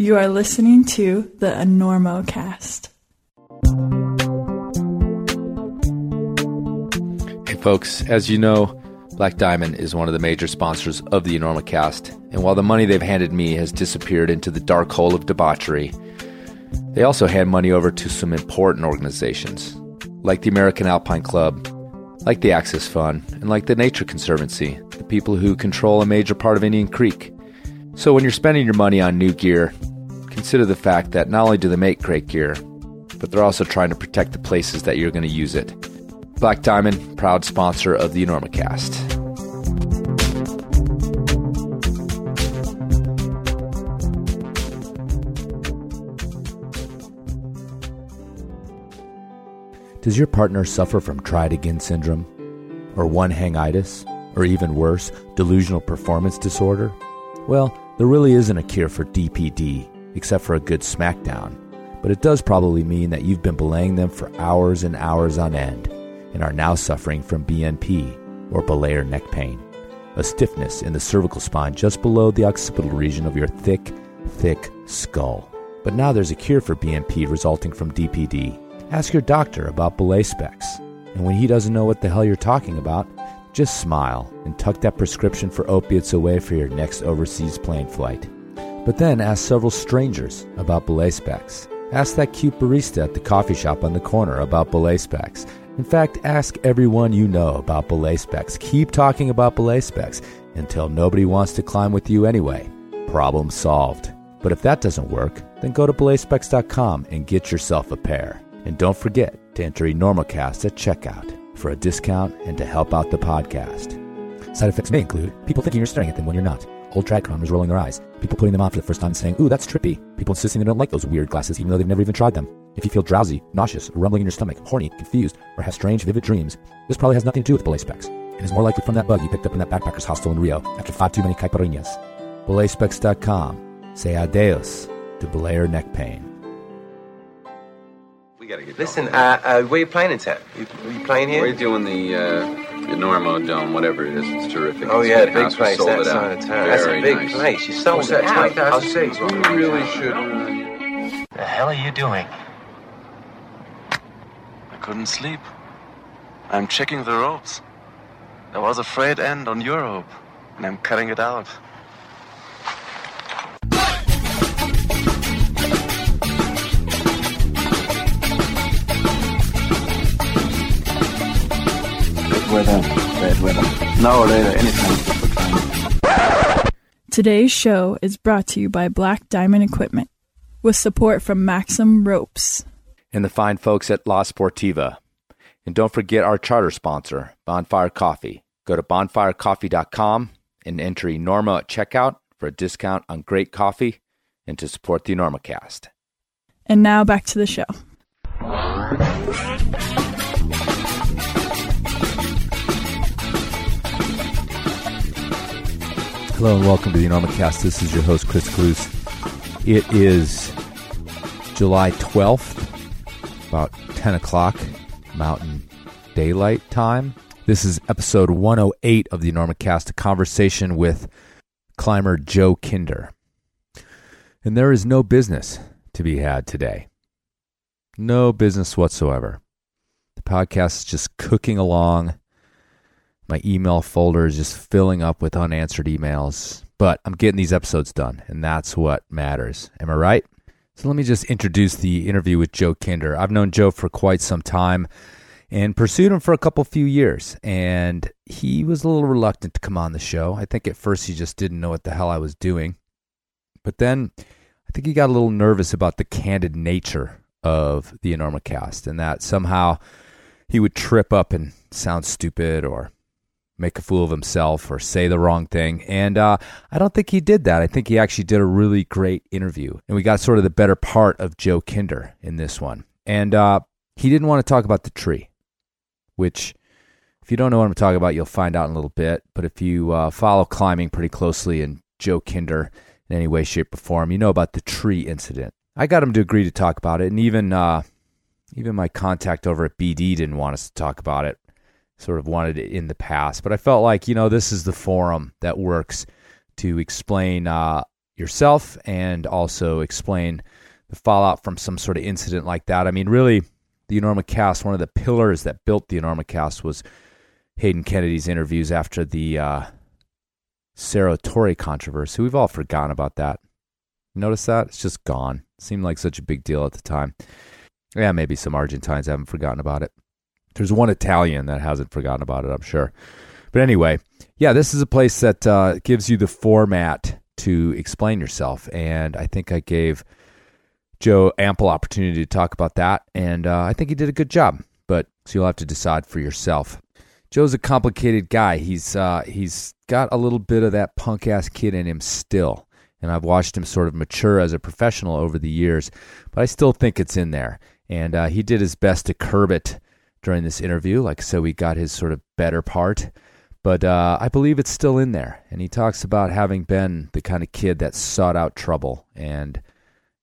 You are listening to the EnormoCast. Hey folks, as you know, Black Diamond is one of the major sponsors of the EnormoCast, and while the money they've handed me has disappeared into the dark hole of debauchery, they also hand money over to some important organizations, like the American Alpine Club, like the Access Fund, and like the Nature Conservancy, the people who control a major part of Indian Creek. So when you're spending your money on new gear, consider the fact that not only do they make great gear, but they're also trying to protect the places that you're going to use it. Black Diamond, proud sponsor of the EnormoCast. Does your partner suffer from try-it-again syndrome, or one-hangitis, or even worse, delusional performance disorder? Well, there really isn't a cure for DPD, except for a good smackdown. But it does probably mean that you've been belaying them for hours and hours on end, and are now suffering from BNP, or belayer neck pain, a stiffness in the cervical spine just below the occipital region of your thick, thick skull. But now there's a cure for BNP resulting from DPD. Ask your doctor about Belay Specs, and when he doesn't know what the hell you're talking about, just smile and tuck that prescription for opiates away for your next overseas plane flight. But then ask several strangers about Belay Specs. Ask that cute barista at the coffee shop on the corner about Belay Specs. In fact, ask everyone you know about Belay Specs. Keep talking about Belay Specs until nobody wants to climb with you anyway. Problem solved. But if that doesn't work, then go to BelaySpecs.com and get yourself a pair. And don't forget to enter EnormoCast at checkout for a discount and to help out the podcast. Side effects may include people thinking you're staring at them when you're not, old trad climbers rolling their eyes, people putting them on for the first time saying, "Ooh, that's trippy," people insisting they don't like those weird glasses even though they've never even tried them. If you feel drowsy, nauseous, or rumbling in your stomach, horny, confused, or have strange, vivid dreams, this probably has nothing to do with Belay Specs, and is more likely from that bug you picked up in that backpacker's hostel in Rio after far too many caipirinhas. BelaySpecs.com. Say adios to belayer neck pain. Listen, where are you playing in town? You playing here? We're doing the Enormo Dome, whatever it is. It's terrific. Oh, yeah, big place. That side of town. That's a big place. You sold it out. I'll say, we really should. What the hell are you doing? I couldn't sleep. I'm checking the ropes. There was a frayed end on your rope, and I'm cutting it out. Bad weather. Now or later, anytime. Today's show is brought to you by Black Diamond Equipment, with support from Maxim Ropes and the fine folks at La Sportiva. And don't forget our charter sponsor, Bonfire Coffee. Go to bonfirecoffee.com and enter Enormo at checkout for a discount on great coffee and to support the EnormoCast. And now back to the show. Hello and welcome to the EnormoCast. This is your host, Chris Cruz. It is July 12th, about 10 o'clock Mountain Daylight Time. This is episode 108 of the EnormoCast, a conversation with climber Joe Kinder. And there is no business to be had today. No business whatsoever. The podcast is just cooking along. My email folder is just filling up with unanswered emails, but I'm getting these episodes done, and that's what matters. Am I right? So let me just introduce the interview with Joe Kinder. I've known Joe for quite some time and pursued him for a few years, and he was a little reluctant to come on the show. I think at first he just didn't know what the hell I was doing, but then I think he got a little nervous about the candid nature of the EnormoCast and that somehow he would trip up and sound stupid or make a fool of himself or say the wrong thing. And I don't think he did that. I think he actually did a really great interview. And we got sort of the better part of Joe Kinder in this one. And he didn't want to talk about the tree, which if you don't know what I'm talking about, you'll find out in a little bit. But if you follow climbing pretty closely and Joe Kinder in any way, shape, or form, you know about the tree incident. I got him to agree to talk about it. And even my contact over at BD didn't want us to talk about it. Sort of wanted it in the past, but I felt like, this is the forum that works to explain yourself and also explain the fallout from some sort of incident like that. I mean, really, the EnormoCast, one of the pillars that built the EnormoCast was Hayden Kennedy's interviews after the Cerro Torre controversy. We've all forgotten about that. Notice that? It's just gone. It seemed like such a big deal at the time. Yeah, maybe some Argentines haven't forgotten about it. There's one Italian that hasn't forgotten about it, I'm sure. But anyway, yeah, this is a place that gives you the format to explain yourself. And I think I gave Joe ample opportunity to talk about that. And I think he did a good job. But so you'll have to decide for yourself. Joe's a complicated guy. He's got a little bit of that punk-ass kid in him still. And I've watched him sort of mature as a professional over the years. But I still think it's in there. And he did his best to curb it during this interview. Like I said, we got his sort of better part. But I believe it's still in there. And he talks about having been the kind of kid that sought out trouble. And,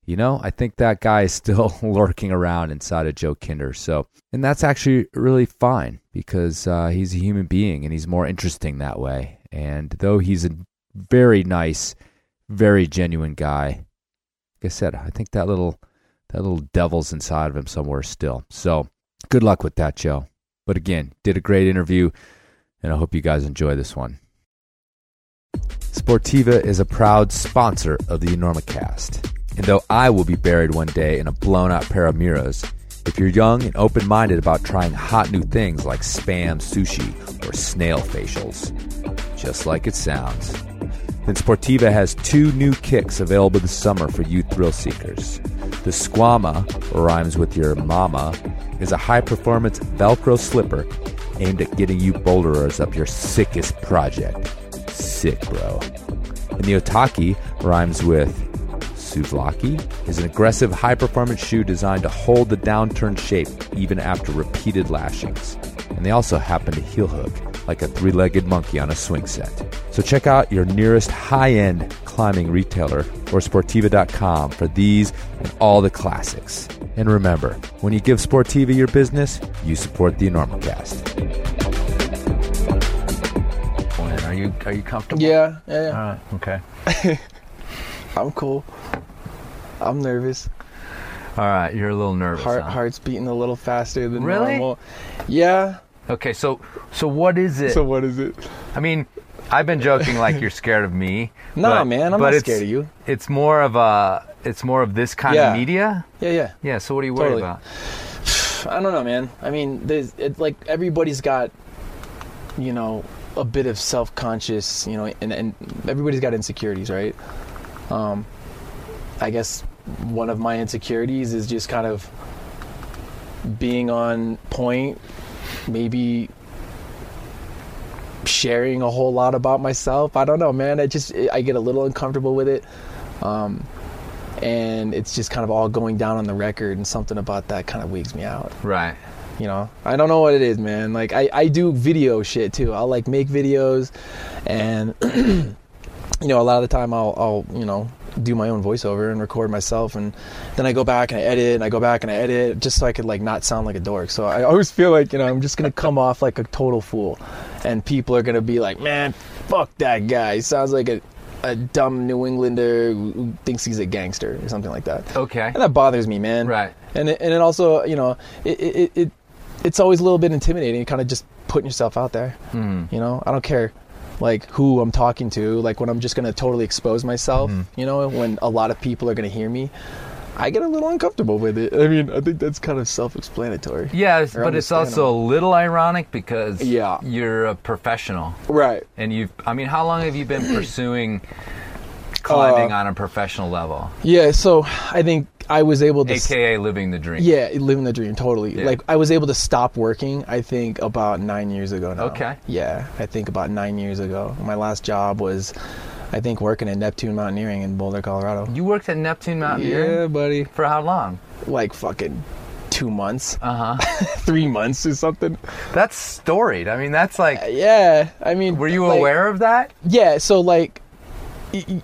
you know, I think that guy is still lurking around inside of Joe Kinder. So, and that's actually really fine because he's a human being and he's more interesting that way. And though he's a very nice, very genuine guy, like I said, I think that little devil's inside of him somewhere still. So good luck with that, Joe. But again, did a great interview. And I hope you guys enjoy this one. Sportiva is a proud sponsor of the EnormoCast. And though I will be buried one day in a blown-out pair of Miros, if you're young and open-minded about trying hot new things like spam sushi or snail facials, just like it sounds, then Sportiva has two new kicks available this summer for you thrill seekers. The Squama, or rhymes with your mama, is a high-performance Velcro slipper aimed at getting you boulderers up your sickest project. Sick, bro. And the Otaki, rhymes with souvlaki, is an aggressive high-performance shoe designed to hold the downturn shape even after repeated lashings. And they also happen to heel hook like a three-legged monkey on a swing set. So check out your nearest high-end climbing retailer or Sportiva.com for these and all the classics. And remember, when you give Sportiva your business, you support the EnormoCast. Well, are you comfortable? Yeah. All right, okay. I'm cool. I'm nervous. All right, you're a little nervous. Heart's beating a little faster than normal. Yeah. Okay, so what is it? I mean, I've been joking like you're scared of me. Nah, man, I'm not scared of you. It's more of this kind of media. Yeah. So what are you worried about? I don't know, man. I mean, like everybody's got, you know, a bit of self-conscious, you know, and everybody's got insecurities, right? I guess one of my insecurities is just kind of being on point, maybe sharing a whole lot about myself. I don't know, man. I get a little uncomfortable with it. And it's just kind of all going down on the record, and something about that kind of wigs me out. Right. You know, I don't know what it is, man. Like I do video shit too. I'll like make videos and you know, a lot of the time I'll, you know, do my own voiceover and record myself, and then I go back and I edit, just so I could like not sound like a dork. So I always feel like, you know, I'm just gonna come off like a total fool, and people are gonna be like, man, fuck that guy. He sounds like a dumb New Englander who thinks he's a gangster or something like that. Okay. And that bothers me, man. Right. And it also, you know, it's always a little bit intimidating, kind of just putting yourself out there. Mm. You know, I don't care like who I'm talking to, like when I'm just gonna totally expose myself, mm-hmm. you know, when a lot of people are gonna hear me, I get a little uncomfortable with it. I mean, I think that's kind of self-explanatory. Yeah, but it's also a little ironic because you're a professional. Right. And how long have you been pursuing climbing on a professional level? Yeah, so I think I was able to... AKA living the dream. Yeah, living the dream, totally. Yeah. Like, I was able to stop working, I think, about 9 years ago now. Okay. Yeah, I think about 9 years ago. My last job was, I think, working at Neptune Mountaineering in Boulder, Colorado. You worked at Neptune Mountaineering? Yeah, buddy. For how long? Like, fucking 2 months. Uh-huh. 3 months or something. That's storied. I mean, that's like... Yeah, I mean... Were you aware of that? Yeah, so, like...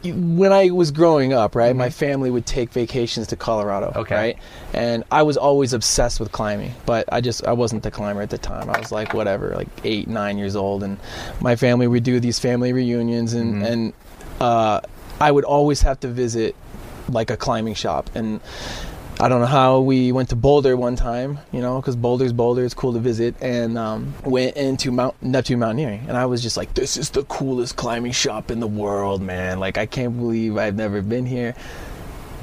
When I was growing up, right, mm-hmm. my family would take vacations to Colorado, okay. right? And I was always obsessed with climbing, but I wasn't the climber at the time. I was like, whatever, like 8, 9 years old, and my family would do these family reunions, and I would always have to visit like a climbing shop. And I don't know how we went to Boulder one time, you know, because Boulder's Boulder, it's cool to visit, and went into Neptune Mountaineering. And I was just like, this is the coolest climbing shop in the world, man. Like, I can't believe I've never been here.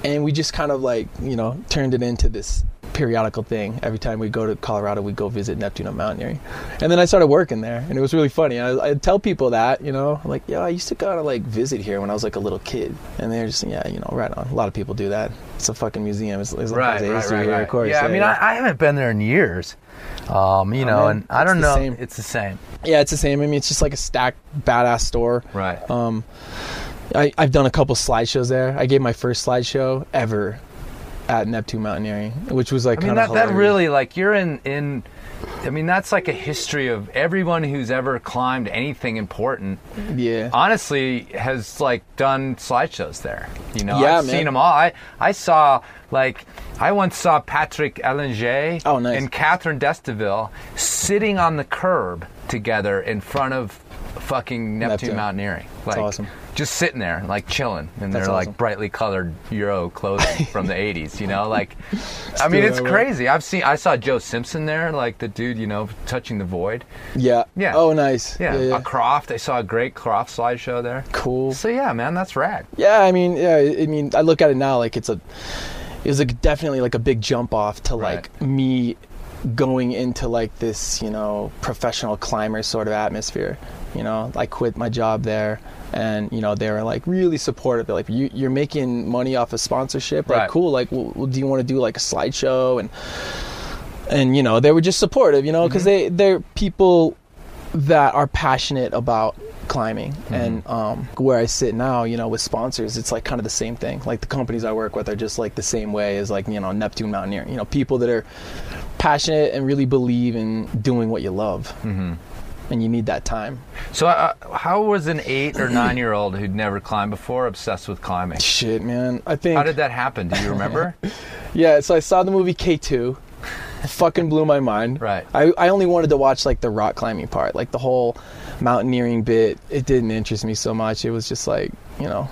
And we just kind of like, you know, turned it into this periodical thing. Every time we go to Colorado, we go visit Neptune Mountaineering. And then I started working there, and it was really funny. I'd tell people that, you know, like, yeah, I used to go to like visit here when I was like a little kid. And they're just, yeah, you know, right on. A lot of people do that. It's a fucking museum. It's right, like right. Of course. Yeah, I mean, yeah. I haven't been there in years. You know, man, and I don't know. Same. It's the same. Yeah, it's the same. I mean, it's just like a stacked badass store. Right. I've done a couple slideshows there. I gave my first slideshow ever at Neptune Mountaineering, which was like kind of hilarious. That really, like, you're in I mean, that's like a history of everyone who's ever climbed anything important. Yeah. Honestly, has like done slideshows there. You know, yeah, I've seen them all. I saw, like, I once saw Patrick Edlinger and Catherine Destivelle sitting on the curb together in front of fucking Neptune Mountaineering. Like, that's awesome. Just sitting there, like, chilling, and they're like brightly colored Euro clothing from the 80s, you know, like, I mean, it's crazy. I saw Joe Simpson there, like the dude, you know, touching the void. Yeah. Yeah. Oh, nice. Yeah. A Croft. I saw a great Croft slideshow there. Cool. So yeah, man, that's rad. Yeah. I mean, I look at it now, like it was like definitely like a big jump off to like me going into like this, you know, professional climber sort of atmosphere. You know, I quit my job there, and, you know, they were like really supportive. They're like, you're making money off of sponsorship, like, cool, like, well, do you want to do like a slideshow? And you know, they were just supportive, you know, because they're people that are passionate about climbing. And where I sit now, you know, with sponsors, it's like kind of the same thing. Like, the companies I work with are just like the same way as, like, you know, Neptune Mountaineering, you know, people that are passionate and really believe in doing what you love. And you need that time. So how was an 8 or 9 year old who'd never climbed before obsessed with climbing? Shit, man. I think. How did that happen? Do you remember? Yeah, so I saw the movie K2. It fucking blew my mind. Right. I only wanted to watch like the rock climbing part. Like, the whole mountaineering bit, it didn't interest me so much. It was just like, you know,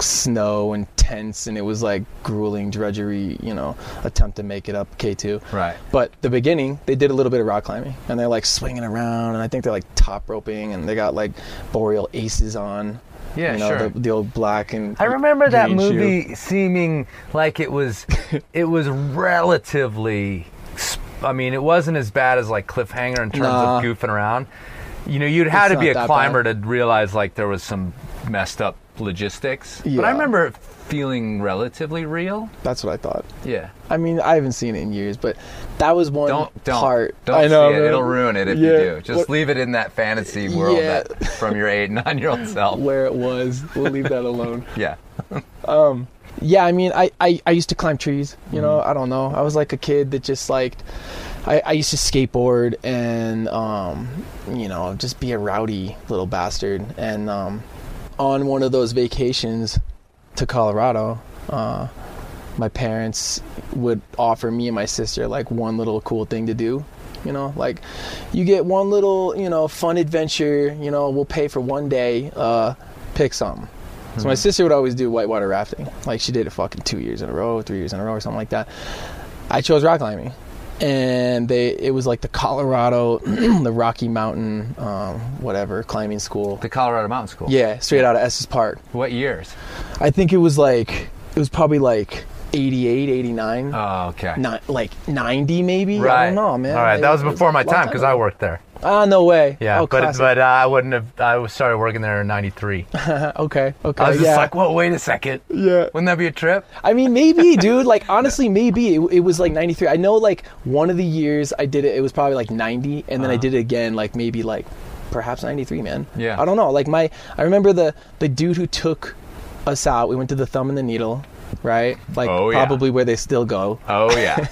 snow and tents, and it was like grueling drudgery, you know, attempt to make it up K2. Right. But the beginning, they did a little bit of rock climbing, and they're like swinging around, and I think they're like top roping, and they got like boreal aces on. Yeah, you know, sure. The old black and I remember that movie shoe. Seeming like it was relatively. I mean, it wasn't as bad as like Cliffhanger in terms of goofing around. You know, you'd have to be a climber to realize like there was some messed up logistics. Yeah. But I remember it feeling relatively real. That's what I thought. Yeah. I mean, I haven't seen it in years, but that was one part. Don't see it. It'll ruin it if you do. Just leave it in that fantasy world that, from your 8 and 9 year old self. Where it was. We'll leave that alone. Yeah. Yeah, I mean, I used to climb trees, you know, I don't know. I was like a kid that just like, I used to skateboard and, you know, just be a rowdy little bastard. And, on one of those vacations to Colorado, my parents would offer me and my sister like one little cool thing to do, you know, like, you get one little, you know, fun adventure, you know, we'll pay for one day, pick something. So my sister would always do whitewater rafting. Like, she did it fucking 2 years in a row, 3 years in a row, or something like that. I chose rock climbing, and it was like the Colorado, the Rocky Mountain, whatever, climbing school. The Colorado Mountain School. Yeah, straight out of Estes Park. What years? I think it was probably like 88, 89. Oh, okay. Not, like 90 maybe? Right. I don't know, man. All right, that was before my time because I worked there. Oh, no way. Yeah, oh, but I wouldn't have, I started working there in 93. Okay. I was just like, well, wait a second. Yeah. Wouldn't that be a trip? I mean, maybe, dude. Like, honestly, maybe. It was like 93. I know, like, one of the years I did it, it was probably like 90. And then I did it again, like, maybe, like, perhaps 93, man. Yeah. I don't know. Like, I remember the dude who took us out, we went to the Thumb and the Needle. Right? Like, probably where they still go. Oh, yeah.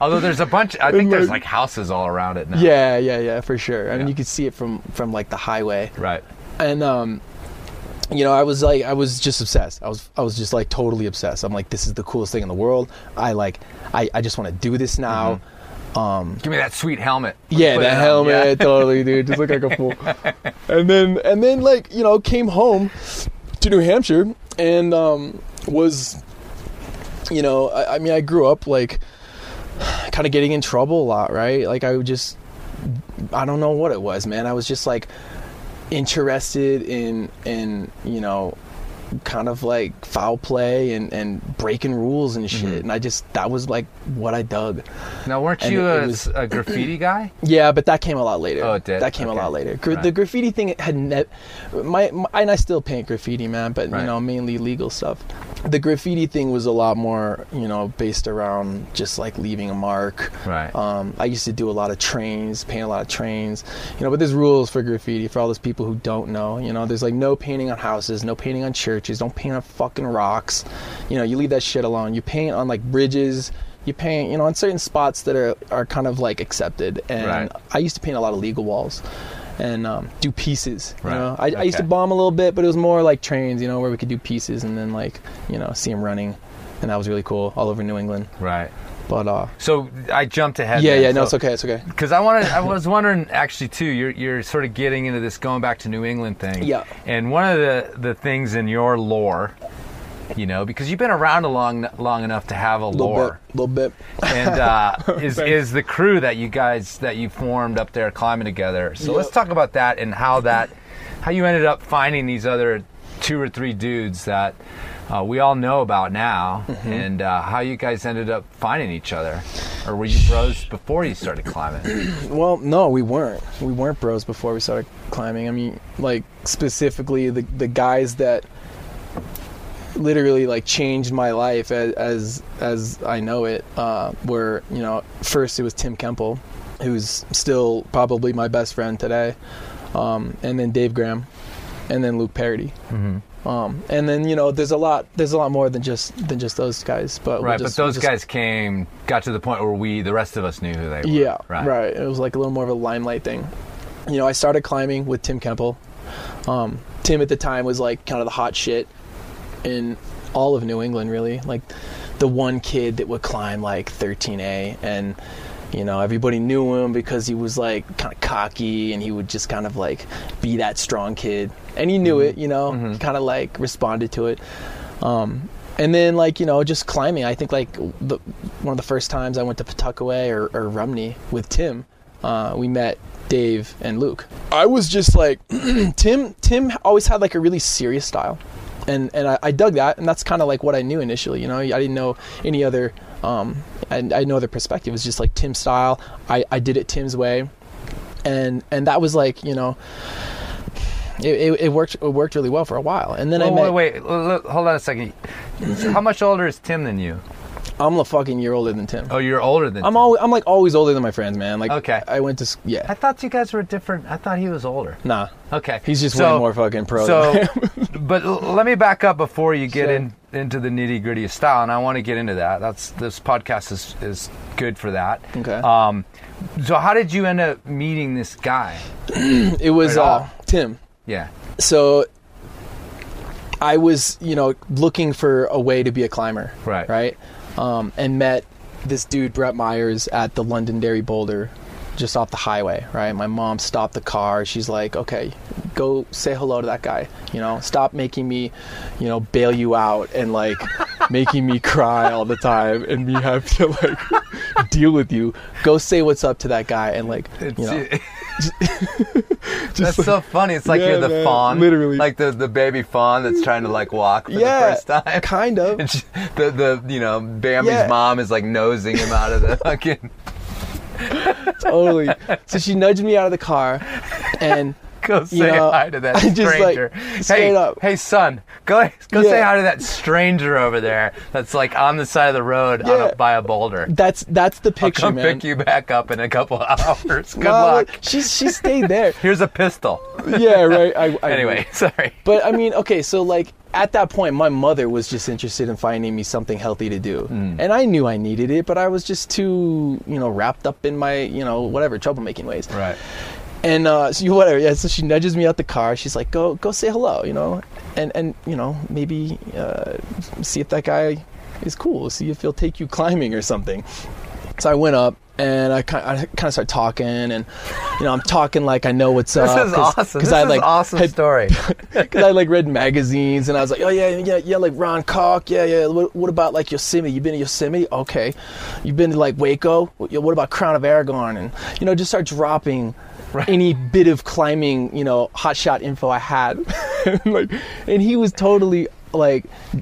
Although there's a bunch, I think there's like houses all around it now. Yeah, for sure. I mean, you could see it from like the highway. Right. And, you know, I was just obsessed. I was just like totally obsessed. I'm like, this is the coolest thing in the world. I just want to do this now. Give me that sweet helmet. That helmet. Yeah. Totally, dude. Just look like a fool. And then like, you know, came home to New Hampshire, and was, you know, I mean, I grew up like kind of getting in trouble a lot, right? Like I would just, I don't know what it was, man. I was just like interested in you know, kind of like foul play and breaking rules and shit. Mm-hmm. And I just, that was like what I dug. Now, weren't and you a graffiti guy? Yeah, but that came a lot later. Oh, it did? That came okay. a lot later. Right. The graffiti thing had and I still paint graffiti, man, but right. you know, mainly legal stuff. The graffiti thing was a lot more, you know, based around just like leaving a mark. Right. I used to do a lot of trains, paint a lot of trains, you know, but there's rules for graffiti for all those people who don't know, you know, there's like no painting on houses, no painting on churches. Don't paint on fucking rocks, you know, you leave that shit alone. You paint on like bridges, you paint, you know, on certain spots that are kind of like accepted. And right. I used to paint a lot of legal walls and do pieces, you right. know. I used to bomb a little bit, but it was more like trains, you know, where we could do pieces and then like, you know, see them running, and that was really cool, all over New England. Right. But so I jumped ahead. Yeah, yeah, so, no, it's okay, it's okay. Because I was wondering actually too. You're sort of getting into this going back to New England thing. Yeah. And one of the things in your lore, you know, because you've been around long enough to have a lore, a little bit, and is the crew that you formed up there climbing together. So yep. Let's talk about that and how you ended up finding these other two or three dudes that. We all know about now, mm-hmm. and how you guys ended up finding each other. Or were you bros before you started climbing? Well, no, we weren't. We weren't bros before we started climbing. I mean, like, specifically the guys that literally, like, changed my life as I know it were, you know, first it was Tim Kemple, who's still probably my best friend today, and then Dave Graham, and then Luke Parody. Mm-hmm. And then, you know, there's a lot more than just those guys, but right. But those guys got to the point where the rest of us knew who they were. Yeah, right. It was like a little more of a limelight thing. You know, I started climbing with Tim Kemple. Tim at the time was like kind of the hot shit in all of New England, really. Like the one kid that would climb like 13A, and you know, everybody knew him because he was like kind of cocky, and he would just kind of like be that strong kid. And he knew mm-hmm. it, you know, mm-hmm. he kind of like responded to it. And then like, you know, just climbing. I think like one of the first times I went to Pawtuckaway or Rumney with Tim, we met Dave and Luke. I was just like, Tim always had like a really serious style. And I dug that, and that's kind of like what I knew initially, you know. I didn't know any other... I know their perspective. It was just like Tim's style. I did it Tim's way, and that was like, you know, it worked really well for a while. And then wait, hold on a second. How much older is Tim than you? I'm a fucking year older than Tim. Oh, you're older than Tim. I'm like always older than my friends, man. Like, okay. I went to, yeah. I thought you guys were different. I thought he was older. Nah. Okay. He's just way more fucking pro than I am. But let me back up before you get into the nitty gritty of style, and I want to get into that. This podcast is good for that. Okay. So how did you end up meeting this guy? It was Tim. Yeah. So I was, you know, looking for a way to be a climber. Right. Right. And met this dude, Brett Myers, at the Londonderry Boulder, just off the highway, right? My mom stopped the car. She's like, okay, go say hello to that guy, you know? Stop making me, you know, bail you out and, like, making me cry all the time and me have to, like, deal with you. Go say what's up to that guy and, like, you know... That's like, so funny. It's like you're the fawn, literally, like the baby fawn that's trying to like walk for the first time, kind of. And she, the you know, Bambi's mom is like nosing him out of the fucking. Totally. So she nudged me out of the car, and go say hi to that stranger. Just like, hey, up. Hey, son, go say hi to that stranger over there. That's like on the side of the road by a boulder. That's the picture. I'll come pick you back up in a couple hours. Good luck. Like, she stayed there. Here's a pistol. Yeah, right. Anyway, sorry. But I mean, okay, so like. At that point, my mother was just interested in finding me something healthy to do. Mm. And I knew I needed it, but I was just too, you know, wrapped up in my, you know, whatever, troublemaking ways. Right. And so she nudges me out the car. She's like, go say hello, you know, and you know, maybe see if that guy is cool. See if he'll take you climbing or something. So I went up, And I kind of start talking, and I'm talking like I know what's up. This is awesome. This is an awesome story. Because I read magazines, and I was like, oh yeah, like Ron Kalk, yeah. What about like Yosemite? You've been to Yosemite, okay. You've been to like Waco. What about Crown of Aragon? And just start dropping any bit of climbing, hotshot info I had. And he was totally.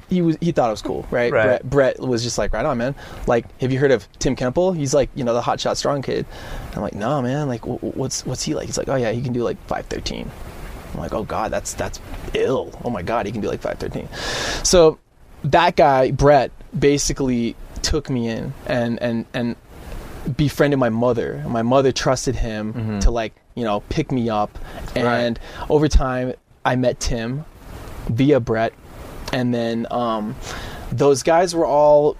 He thought it was cool, right? Brett was just like, right on, man. Like, have you heard of Tim Kemple? He's like, the hotshot strong kid. And I'm like, no, man. Like, what's he like? He's like, oh yeah, he can do like 513. I'm like, oh god, that's ill. Oh my god, he can do like 513. So that guy Brett basically took me in and befriended my mother. And my mother trusted him to pick me up. And over time, I met Tim via Brett. And then those guys were all,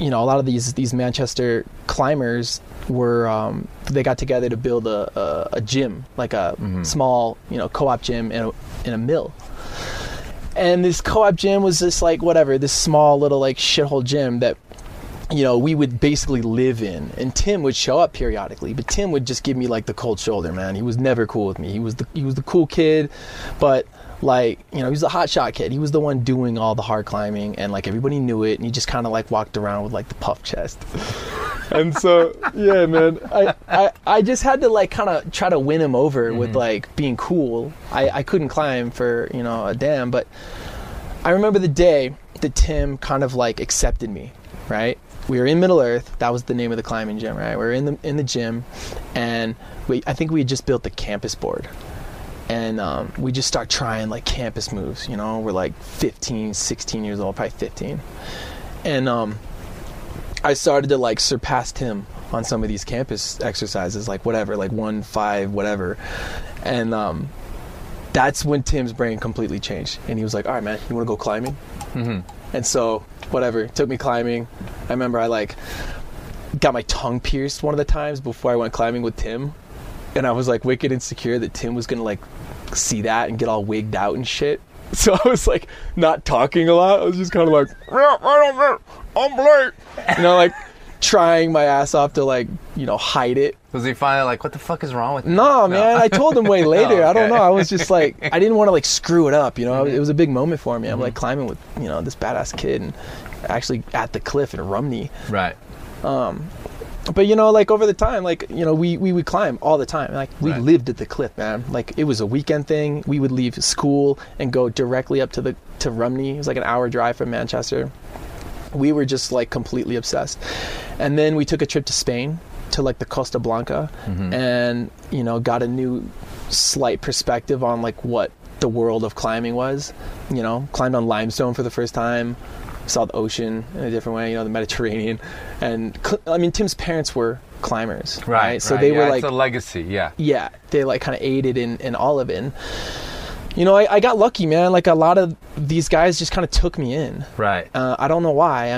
a lot of these Manchester climbers were, they got together to build a gym, like a small, co-op gym in a mill. And this co-op gym was just like, whatever, this small little shithole gym that, we would basically live in. And Tim would show up periodically, but Tim would just give me the cold shoulder, man. He was never cool with me. He was the cool kid, but... he was a hotshot kid. He was the one doing all the hard climbing, and everybody knew it. And he just kind of walked around with the puff chest. And so, yeah, man, I just had to kind of try to win him over with being cool. I couldn't climb for a damn, but I remember the day that Tim kind of accepted me. Right, we were in Middle Earth. That was the name of the climbing gym. Right, we were in the gym, and I think we had just built the campus board. And we just start trying campus moves, we're 15, 16 years old, probably 15. And I started to surpass Tim on some of these campus exercises, 1, 5, whatever. And that's when Tim's brain completely changed. And he was like, all right, man, you want to go climbing? Mm-hmm. And so, whatever, took me climbing. I remember I got my tongue pierced one of the times before I went climbing with Tim. And I was wicked insecure that Tim was gonna see that and get all wigged out and shit. So I was not talking a lot. I was just kind of I'm late. Trying my ass off to hide it. Was he finally what the fuck is wrong with you? No, man, I told him way later. Oh, okay. I don't know. I was just I didn't want to screw it up. It was a big moment for me. I'm climbing with this badass kid and actually at the cliff in Rumney. Right. But over the time, we would climb all the time. We lived at the cliff, man. It was a weekend thing. We would leave school and go directly up to Rumney. It was an hour drive from Manchester. We were just completely obsessed. And then we took a trip to Spain, to the Costa Blanca, and got a new slight perspective on what the world of climbing was. Climbed on limestone for the first time. Saw the ocean in a different way, the Mediterranean. And Tim's parents were climbers, right? So they were it's a legacy, yeah. Yeah, they kind of aided in all of it. And, I got lucky, man. A lot of these guys just kind of took me in. Right. I don't know why.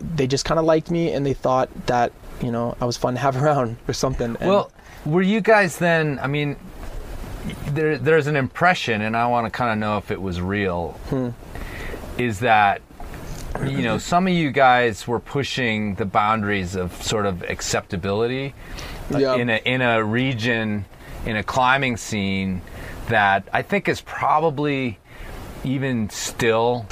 They just kind of liked me, and they thought that, I was fun to have around or something. And well, were you guys then, there's an impression, and I want to kind of know if it was real, is that, some of you guys were pushing the boundaries of sort of acceptability in a region, in a climbing scene that I think is probably even still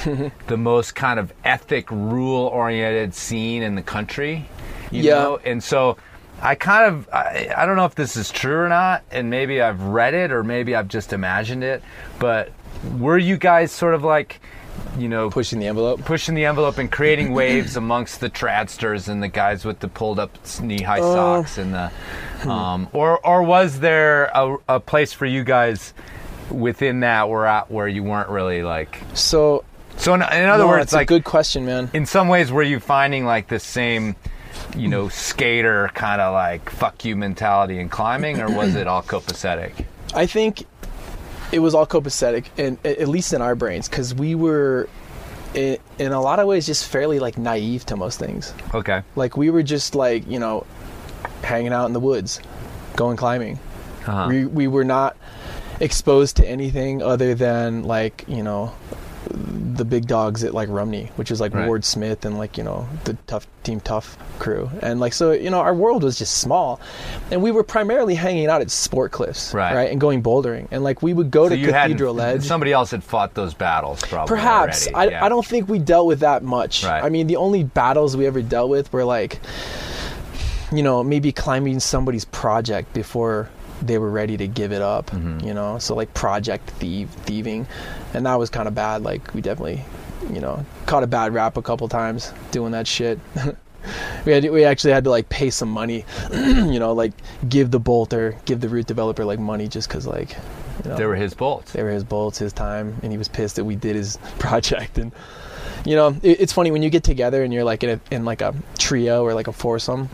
the most kind of ethic, rule-oriented scene in the country. You know? And so I kind of, I don't know if this is true or not, and maybe I've read it or maybe I've just imagined it, but were you guys sort of pushing the envelope and creating waves amongst the tradsters and the guys with the pulled up knee high socks and the or was there a place for you guys within that where you weren't really so in other words it's a good question, man. In some ways, were you finding this same skater kind of fuck you mentality in climbing, or was it all copacetic? I think it was all copacetic, and at least in our brains, because we were, in a lot of ways, just fairly naive to most things. Okay. We were just hanging out in the woods, going climbing. Uh-huh. We were not exposed to anything other than the big dogs at like Rumney, which is like right. Ward Smith and like, you know, the Tough Team Tough crew. And like, so, you know, our world was just small, and we were primarily hanging out at Sport Cliffs, right? And going bouldering. And like, we would go to Cathedral Ledge. Somebody else had fought those battles probably. Perhaps. I don't think we dealt with that much. Right. I mean, the only battles we ever dealt with were like, you know, maybe climbing somebody's project before they were ready to give it up, mm-hmm. you know? So like project thieving. And that was kind of bad. Like, we definitely, you know, caught a bad rap a couple times doing that shit. we actually had to like pay some money, you know, like give the root developer like money just cause like, you know, they were his bolts, his time. And he was pissed that we did his project. And, you know, it's funny when you get together and you're like in like a trio or like a foursome,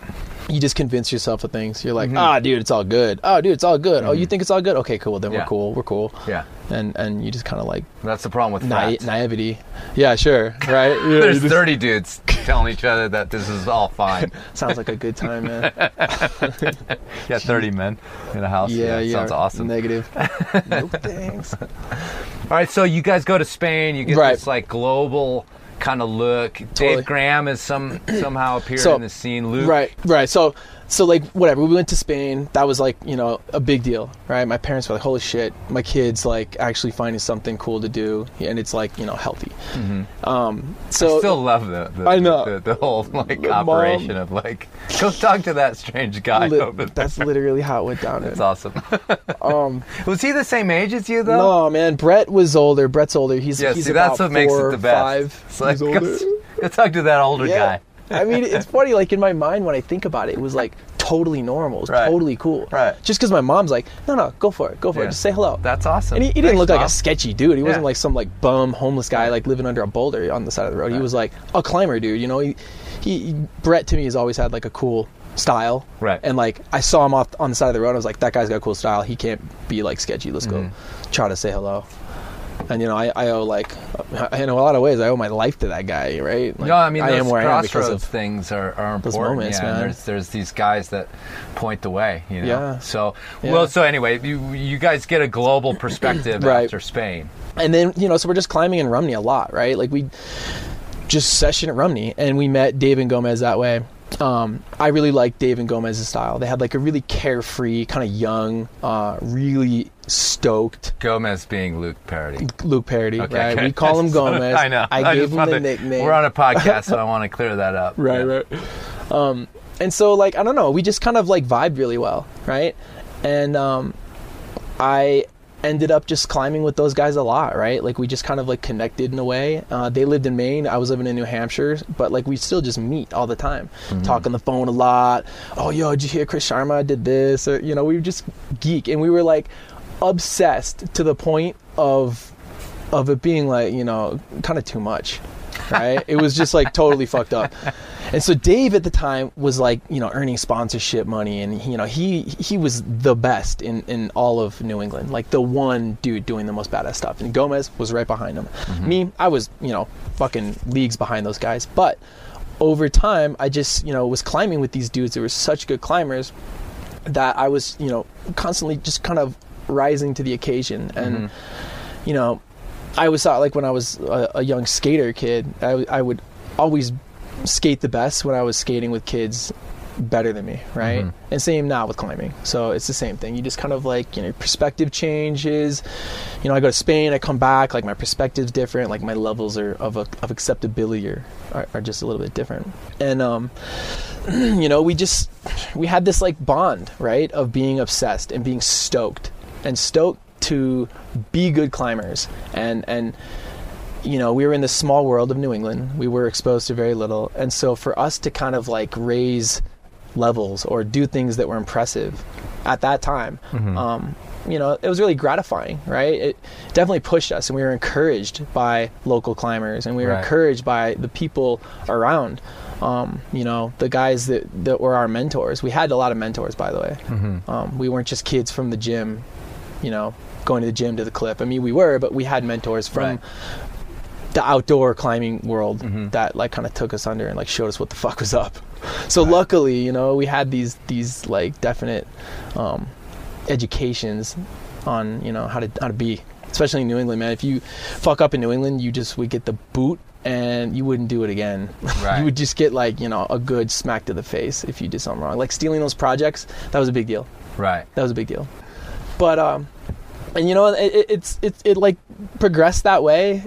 you just convince yourself of things. You're like, mm-hmm. Dude, it's all good. Oh, dude, it's all good. Mm-hmm. Oh, you think it's all good? Okay, cool. Then yeah. We're cool. Yeah. And you just kind of like... That's the problem with naivety. Yeah, sure. Right? Yeah, there's 30 dudes telling each other that this is all fine. Sounds like a good time, man. Yeah, 30 men in a house. Yeah. Sounds awesome. Negative. No thanks. All right, so you guys go to Spain. You get this like global... kind of look. Totally. Dave Graham is somehow appeared in the scene. Luke. Right. So like whatever. We went to Spain. That was like, you know, a big deal, right? My parents were like, holy shit, my kid's like actually finding something cool to do, and it's like, you know, healthy. Mm-hmm. So I still love the whole like operation of like, go talk to that strange guy over there. That's literally how it went down. That's awesome. Was he the same age as you though? No, man. Brett was older. Brett's older. He's about 4 or 5. It's like, go talk to that older guy. I mean, it's funny, like, in my mind, when I think about it, it was, like, totally normal. It was totally cool. Right. Just because my mom's like, no, go for it. Just say hello. That's awesome. And he didn't look like a sketchy dude. He wasn't, like, some, like, bum, homeless guy, like, living under a boulder on the side of the road. Right. He was, like, a climber dude, you know? Brett, to me, has always had, like, a cool style. Right. And, like, I saw him off on the side of the road. I was like, that guy's got a cool style. He can't be, like, sketchy. Let's go try to say hello. And, you know, I owe, in a lot of ways, I owe my life to that guy, right? Like, no, I mean, those crossroads things are important. Those moments, man. There's these guys that point the way, you know? Yeah. So anyway, you guys get a global perspective after Spain. And then, you know, so we're just climbing in Rumney a lot, right? Like, we just session at Rumney, and we met Dave and Gomez that way. I really liked Dave and Gomez's style. They had like a really carefree, kind of young, really stoked. Gomez being Luke Parody. Okay, right? Okay. We call him Gomez. I know. I gave him the nickname. We're on a podcast, so I want to clear that up. Right. And so, like, I don't know. We just kind of like vibed really well, right? And I ended up just climbing with those guys a lot, right? Like, we just kind of like connected in a way. They lived in Maine, I was living in New Hampshire, but like we still just meet all the time, talk on the phone a lot. Oh, yo, did you hear Chris Sharma did this? Or, you know, we were just geek, and we were like obsessed to the point of it being like, you know, kind of too much, right? It was just like totally fucked up. And so Dave at the time was like, you know, earning sponsorship money, and you know, he was the best in all of New England, like the one dude doing the most badass stuff. And Gomez was right behind him. Mm-hmm. Me, I was, you know, fucking leagues behind those guys. But over time, I just, you know, was climbing with these dudes that were such good climbers that I was, you know, constantly just kind of rising to the occasion. And you know, I always thought, like, when I was a young skater kid, I would always skate the best when I was skating with kids better than me, right? Mm-hmm. And same now with climbing. So it's the same thing. You just kind of, like, you know, perspective changes. You know, I go to Spain, I come back, like, my perspective's different. Like, my levels are of acceptability are just a little bit different. And, you know, we had this, like, bond, right, of being obsessed and being stoked to be good climbers. And you know, we were in this small world of New England. We were exposed to very little. And so for us to kind of like raise levels or do things that were impressive at that time, you know, it was really gratifying, right? It definitely pushed us, and we were encouraged by local climbers, and we were encouraged by the people around. You know, the guys that were our mentors. We had a lot of mentors, by the way. We weren't just kids from the gym, you know, going to the gym to the cliff. I mean, we were, but we had mentors from the outdoor climbing world that like kind of took us under and like showed us what the fuck was up. So luckily, you know, we had these like definite educations on, you know, how to be especially in New England, man. If you fuck up in New England, you just would get the boot and you wouldn't do it again. Right. You would just get, like, you know, a good smack to the face if you did something wrong. Like stealing those projects, that was a big deal. Right. That was a big deal. But, and you know, it like progressed that way.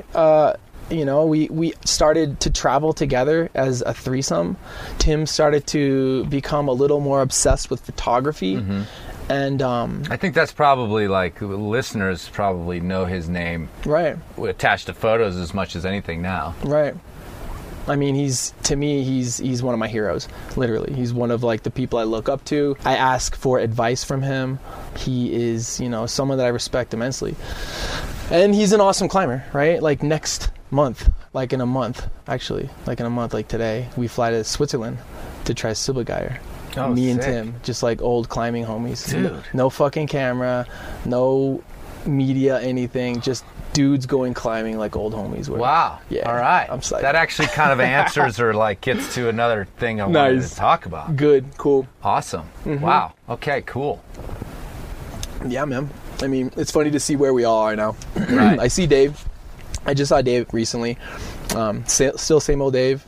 You know, we started to travel together as a threesome. Tim started to become a little more obsessed with photography. Mm-hmm. And I think that's probably, like, listeners probably know his name. Right. Attached to photos as much as anything now. Right. I mean, to me, he's one of my heroes, literally. He's one of, like, the people I look up to. I ask for advice from him. He is, you know, someone that I respect immensely. And he's an awesome climber, right? Like, next month, like in a month, actually, like in a month, like today, we fly to Switzerland to try Silbergeier. Oh, me sick. And Tim, just like old climbing homies. Dude. No fucking camera, no media, anything, just dudes going climbing like old homies. Were. Wow. Yeah. All right. I'm psyched. That actually kind of answers or like gets to another thing I wanted to talk about. Good. Cool. Awesome. Mm-hmm. Wow. Okay, cool. Yeah, man. I mean, it's funny to see where we all are now. Right. I see Dave. I just saw Dave recently. Still same old Dave.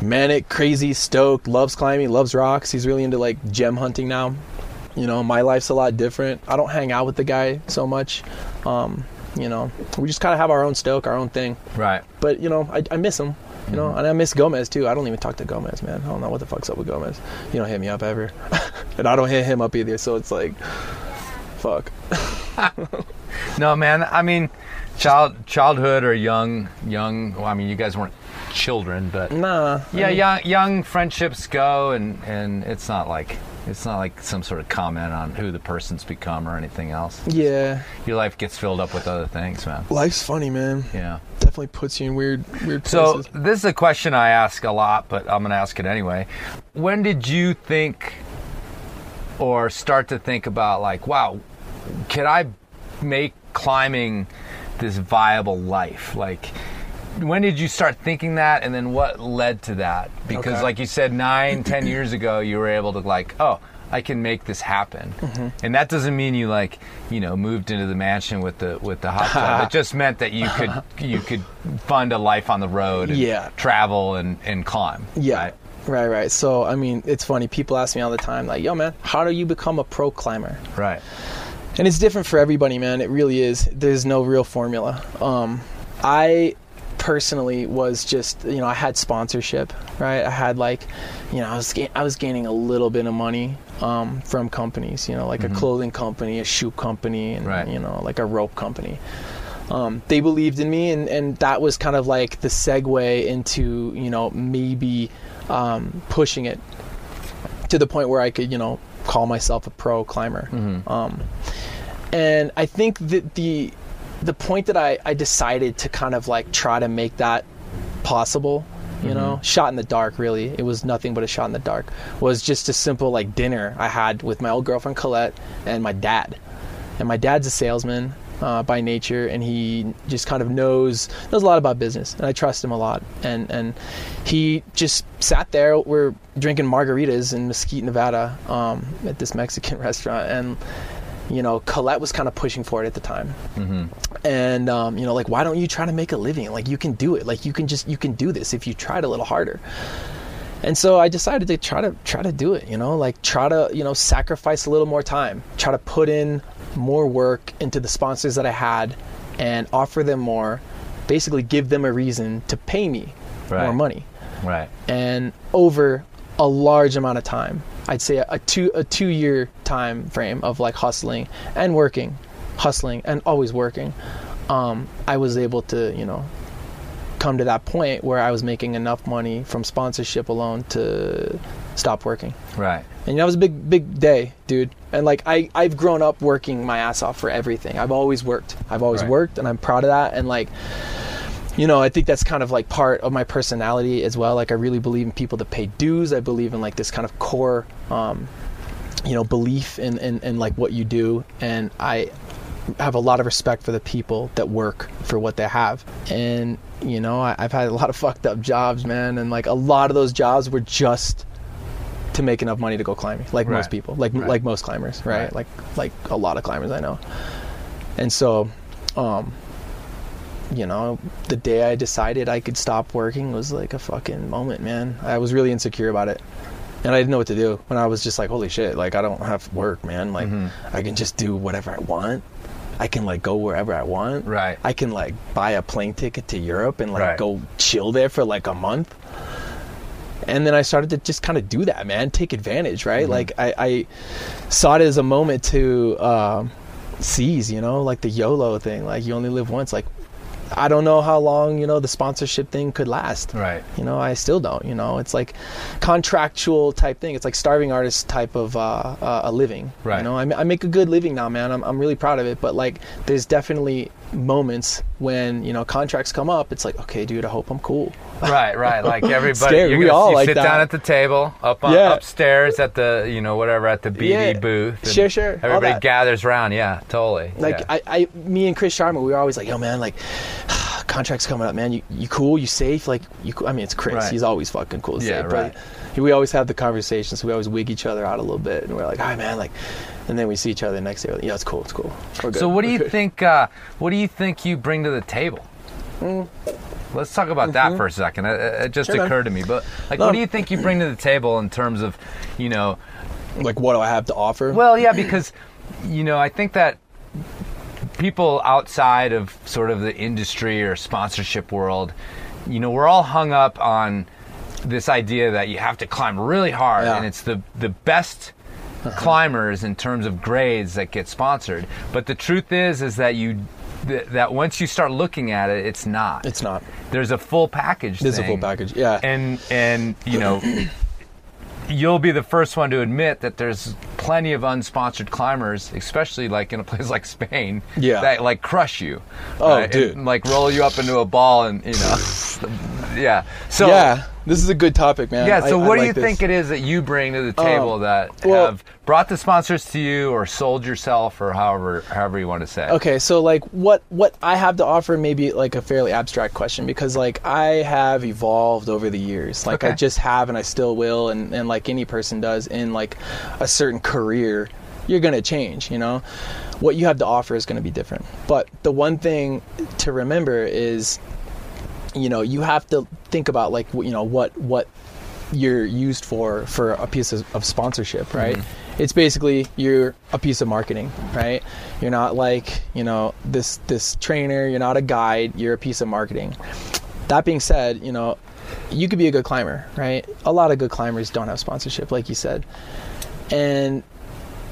Manic, crazy, stoked, loves climbing, loves rocks. He's really into, like, gem hunting now. You know, my life's a lot different. I don't hang out with the guy so much. You know, we just kind of have our own stoke, our own thing. Right. But, you know, I miss him. You know, and I miss Gomez, too. I don't even talk to Gomez, man. I don't know what the fuck's up with Gomez. He don't hit me up ever. And I don't hit him up either, so it's like, fuck. No, man, I mean... Childhood or young. Well, I mean, you guys weren't children, but yeah, I mean, young friendships go, and it's not like some sort of comment on who the person's become or anything else. Yeah, your life gets filled up with other things, man. Life's funny, man. Yeah, definitely puts you in weird places. So this is a question I ask a lot, but I'm gonna ask it anyway. When did you think, or start to think about, like, wow, can I make climbing this viable life? Like, when did you start thinking that, and then what led to that? Because like you said, 9-10 years ago you were able to, like, oh, I can make this happen. Mm-hmm. And that doesn't mean you, like, you know, moved into the mansion with the hot tub. It just meant that you could fund a life on the road and travel and climb. Yeah. Right? Right. So I mean, it's funny, people ask me all the time, like, yo man, how do you become a pro climber? Right. And it's different for everybody, man. It really is. There's no real formula. I personally was just, you know, I had sponsorship, right? I had, like, you know, I was gaining a little bit of money from companies, you know, like a clothing company, a shoe company, and, you know, like a rope company. They believed in me, and that was kind of like the segue into, you know, maybe pushing it to the point where I could, you know, call myself a pro climber. And I think that the point that I decided to kind of, like, try to make that possible, you know, shot in the dark, really. It was nothing but a shot in the dark. Was just a simple, like, dinner I had with my old girlfriend Colette and my dad. And my dad's a salesman by nature, and he just kind of knows a lot about business, and I trust him a lot. And he just sat there. We're drinking margaritas in Mesquite, Nevada, at this Mexican restaurant, and you know, Colette was kind of pushing for it at the time. And you know, like, why don't you try to make a living? Like, you can do it. Like, you can do this if you tried a little harder. And so I decided to try to do it, you know, like try to, you know, sacrifice a little more time, try to put in more work into the sponsors that I had and offer them more, basically give them a reason to pay me more money. Right. And over a large amount of time, I'd say a two-year time frame of, like, hustling and always working, I was able to, you know, come to that point where I was making enough money from sponsorship alone to stop working. Right. And that was a big day, dude. And, like, I've grown up working my ass off for everything. I've always worked, and I'm proud of that. And, like, you know, I think that's kind of, like, part of my personality as well. Like, I really believe in people that pay dues. I believe in, like, this kind of core, you know, belief in like, what you do. And I have a lot of respect for the people that work for what they have. And, you know, I've had a lot of fucked up jobs, man. And, like, a lot of those jobs were just to make enough money to go climbing, like most people, like most climbers, right? Like a lot of climbers I know. And so You know, the day I decided I could stop working was like a fucking moment, man. I was really insecure about it. And I didn't know what to do. When I was just like, holy shit, like, I don't have work, man. Like, I can just do whatever I want. I can, like, go wherever I want. Right. I can, like, buy a plane ticket to Europe and, like, go chill there for, like, a month. And then I started to just kind of do that, man. Take advantage, right? Like, I saw it as a moment to seize, you know? Like, the YOLO thing. Like, you only live once. Like, I don't know how long, you know, the sponsorship thing could last. Right. You know, I still don't, you know. It's like contractual type thing. It's like starving artist type of a living. Right. You know, I make a good living now, man. I'm really proud of it. But, like, there's definitely moments when, you know, contracts come up. It's like, okay, dude, I hope I'm cool. Right, right. Like, everybody, you sit down at the table upstairs at the, you know, whatever, at the BD booth. Sure. Everybody gathers around. Yeah, totally. Like, me and Chris Sharma, we were always like, yo, man, like, contract's coming up, man. You cool? You safe? Like, you? I mean, it's Chris. Right. He's always fucking cool. Safe, right. But we always have the conversations. So we always wig each other out a little bit, and we're like, "All right, man." Like, and then we see each other the next day. Like, yeah, it's cool. It's cool. We're good. So, what do you think? What do you think you bring to the table? Let's talk about that for a second. It just occurred to me. But like, what do you think you bring to the table in terms of, you know, like what do I have to offer? Well, yeah, because you know, I think that people outside of sort of the industry or sponsorship world, you know, we're all hung up on this idea that you have to climb really hard and it's the best climbers in terms of grades that get sponsored. But the truth is that that once you start looking at it, it's not. There's a full package. There's a full package. Yeah. And you know, you'll be the first one to admit that there's plenty of unsponsored climbers, especially like in a place like Spain, that like crush you. Oh, dude. And, like, roll you up into a ball and, you know. So this is a good topic, man. Yeah, so what do you think it is that you bring to the table that have brought the sponsors to you or sold yourself or however you want to say? Okay, so like what I have to offer may be like a fairly abstract question because like I have evolved over the years. Like I just have and I still will and like any person does in like a certain career, you're going to change, you know? What you have to offer is going to be different. But the one thing to remember is, you know, you have to think about like, you know, what you're used for a piece of sponsorship, right? Mm-hmm. It's basically you're a piece of marketing, right? You're not like, you know, this trainer, you're not a guide, you're a piece of marketing. That being said, you know, you could be a good climber, right? A lot of good climbers don't have sponsorship, like you said. And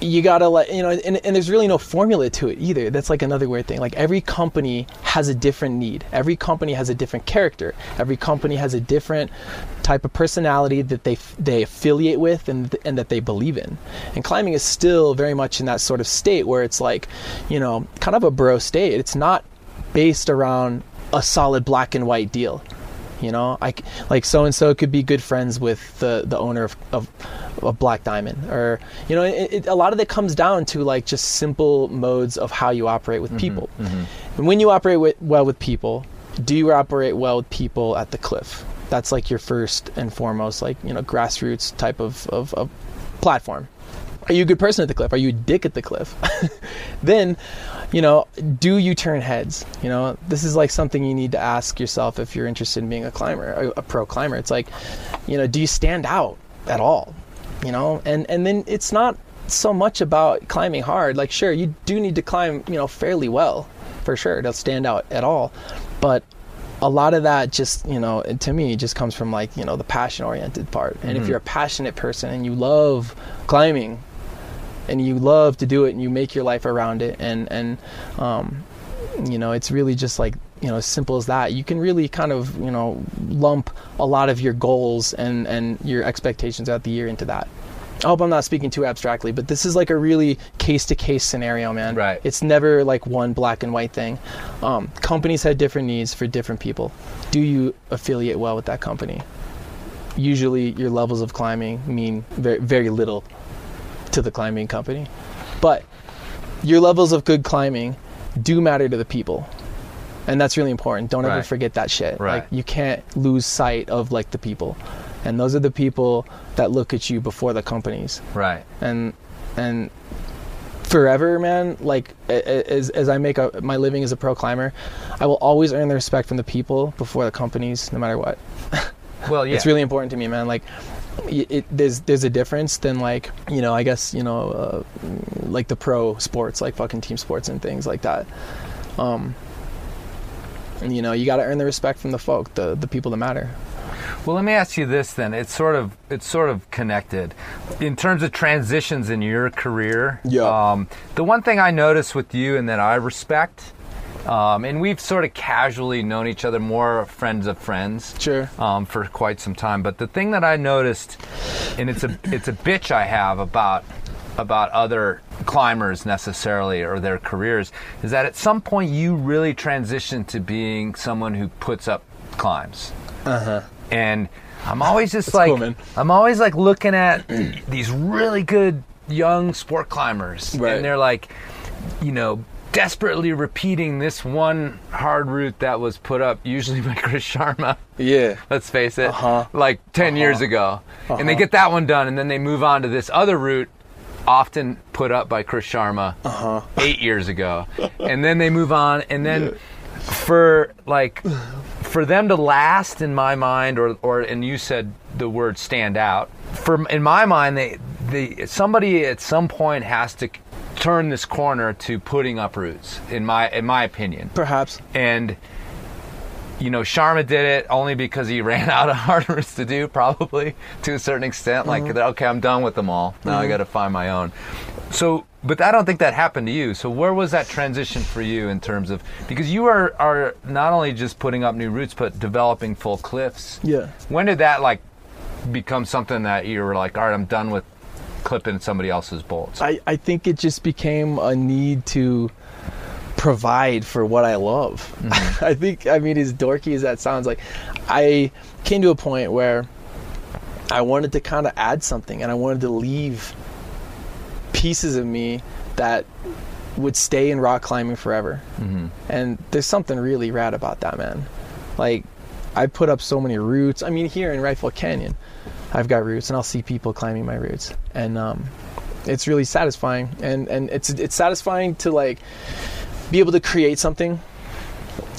you gotta let, you know, and there's really no formula to it either. That's like another weird thing. Like every company has a different need. Every company has a different character. Every company has a different type of personality that they affiliate with and that they believe in. And climbing is still very much in that sort of state where it's like, you know, kind of a bro state. It's not based around a solid black and white deal. You know, like so-and-so could be good friends with the owner of Black Diamond, or, you know, a lot of that comes down to like just simple modes of how you operate with people. Mm-hmm. And when you operate well with people, do you operate well with people at the cliff? That's like your first and foremost, like, you know, grassroots type of platform. Are you a good person at the cliff? Are you a dick at the cliff? Then, you know, do you turn heads? You know, this is like something you need to ask yourself if you're interested in being a climber, a pro climber. It's like, you know, do you stand out at all? You know, and then it's not so much about climbing hard. Like, sure, you do need to climb, you know, fairly well, for sure, to stand out at all. But a lot of that just, you know, to me, just comes from like, you know, the passion-oriented part. And if you're a passionate person and you love climbing, and you love to do it and you make your life around it and you know, it's really just like, you know, as simple as that. You can really kind of, you know, lump a lot of your goals and your expectations out the year into that. I hope I'm not speaking too abstractly, but this is like a really case-to-case scenario, man. Right. It's never like one black and white thing. Companies have different needs for different people. Do you affiliate well with that company? Usually your levels of climbing mean very, very little to the climbing company, but your levels of good climbing do matter to the people, and that's really important. Don't ever forget that shit. Right. Like, you can't lose sight of like the people, and those are the people that look at you before the companies. Right. And forever, man, like as I make my living as a pro climber, I will always earn the respect from the people before the companies, no matter what. Well, yeah. It's really important to me, man. Like, there's a difference than, like, you know, I guess, you know, like the pro sports, like fucking team sports and things like that. And, you know, you got to earn the respect from the folk, the people that matter. Well, let me ask you this then. It's sort of connected in terms of transitions in your career. Yeah. The one thing I notice with you and that I respect, and we've sort of casually known each other, more friends of friends, sure, for quite some time. But the thing that I noticed, and it's a bitch I have about other climbers necessarily or their careers, is that at some point you really transition to being someone who puts up climbs. Uh-huh. And I'm always just that's like, cool, man. I'm always like looking at these really good young sport climbers, right, and they're like, you know, desperately repeating this one hard route that was put up usually by Chris Sharma. Yeah. Let's face it. Uh-huh. Like 10 uh-huh. years ago. Uh-huh. And they get that one done and then they move on to this other route often put up by Chris Sharma uh-huh. 8 years ago. And then they move on, and then yeah. For them to last in my mind, or and you said the word stand out. For in my mind, somebody at some point has to turn this corner to putting up roots. In my opinion, perhaps. And you know, Sharma did it only because he ran out of hard roots to do, probably to a certain extent. Mm-hmm. Like, okay, I'm done with them all. Now mm-hmm. I got to find my own. So. But I don't think that happened to you. So where was that transition for you in terms of, because you are not only just putting up new routes, but developing full cliffs. Yeah. When did that like become something that you were like, all right, I'm done with clipping somebody else's bolts? I think it just became a need to provide for what I love. Mm-hmm. I mean, as dorky as that sounds, like I came to a point where I wanted to kind of add something, and I wanted to leave pieces of me that would stay in rock climbing forever. Mm-hmm. And there's something really rad about that, man. Like, I put up so many routes. I mean, here in Rifle Canyon, I've got routes, and I'll see people climbing my routes. And it's really satisfying. And it's satisfying to, like, be able to create something,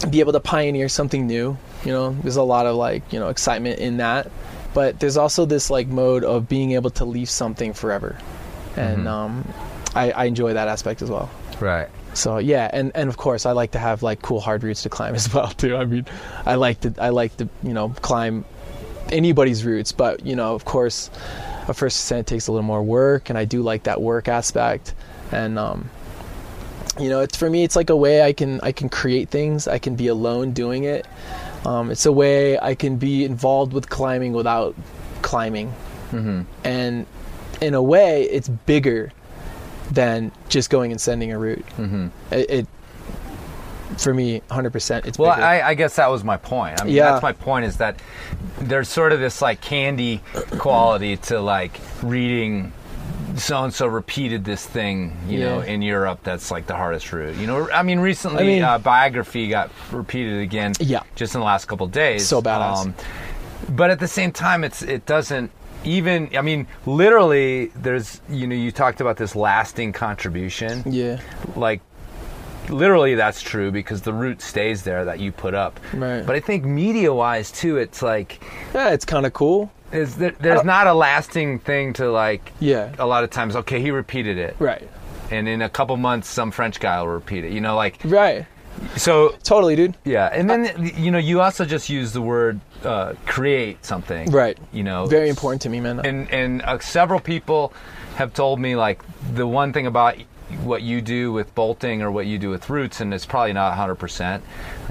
be able to pioneer something new. You know, there's a lot of, like, you know, excitement in that. But there's also this, like, mode of being able to leave something forever. And mm-hmm. I enjoy that aspect as well. Right. So yeah, and of course I like to have like cool hard routes to climb as well too. I mean, I like to you know, climb anybody's routes, but you know, of course a first ascent takes a little more work, and I do like that work aspect. And you know, it's for me, it's like a way I can create things. I can be alone doing it. It's a way I can be involved with climbing without climbing. Mm-hmm. And in a way, it's bigger than just going and sending a route. Mm-hmm. It for me, 100%, it's bigger. Well, I guess that was my point. I mean, yeah. That's my point, is that there's sort of this, like, candy quality to, like, reading so-and-so repeated this thing, you yeah. know, in Europe that's, like, the hardest route. You know, I mean, recently, Biography got repeated again yeah. just in the last couple of days. So badass. But at the same time, it doesn't... Even, I mean, literally, there's, you know, you talked about this lasting contribution. Yeah. Like, literally that's true, because the root stays there that you put up. Right. But I think media-wise, too, it's like... Yeah, it's kind of cool. There's not a lasting thing to, like... Yeah. A lot of times, okay, he repeated it. Right. And in a couple months, some French guy will repeat it. You know, like... Right. So... Totally, dude. Yeah. And then, you know, you also just use the word... create something, right? You know, very important to me, man. And several people have told me, like, the one thing about what you do with bolting or what you do with roots, and it's probably not 100%.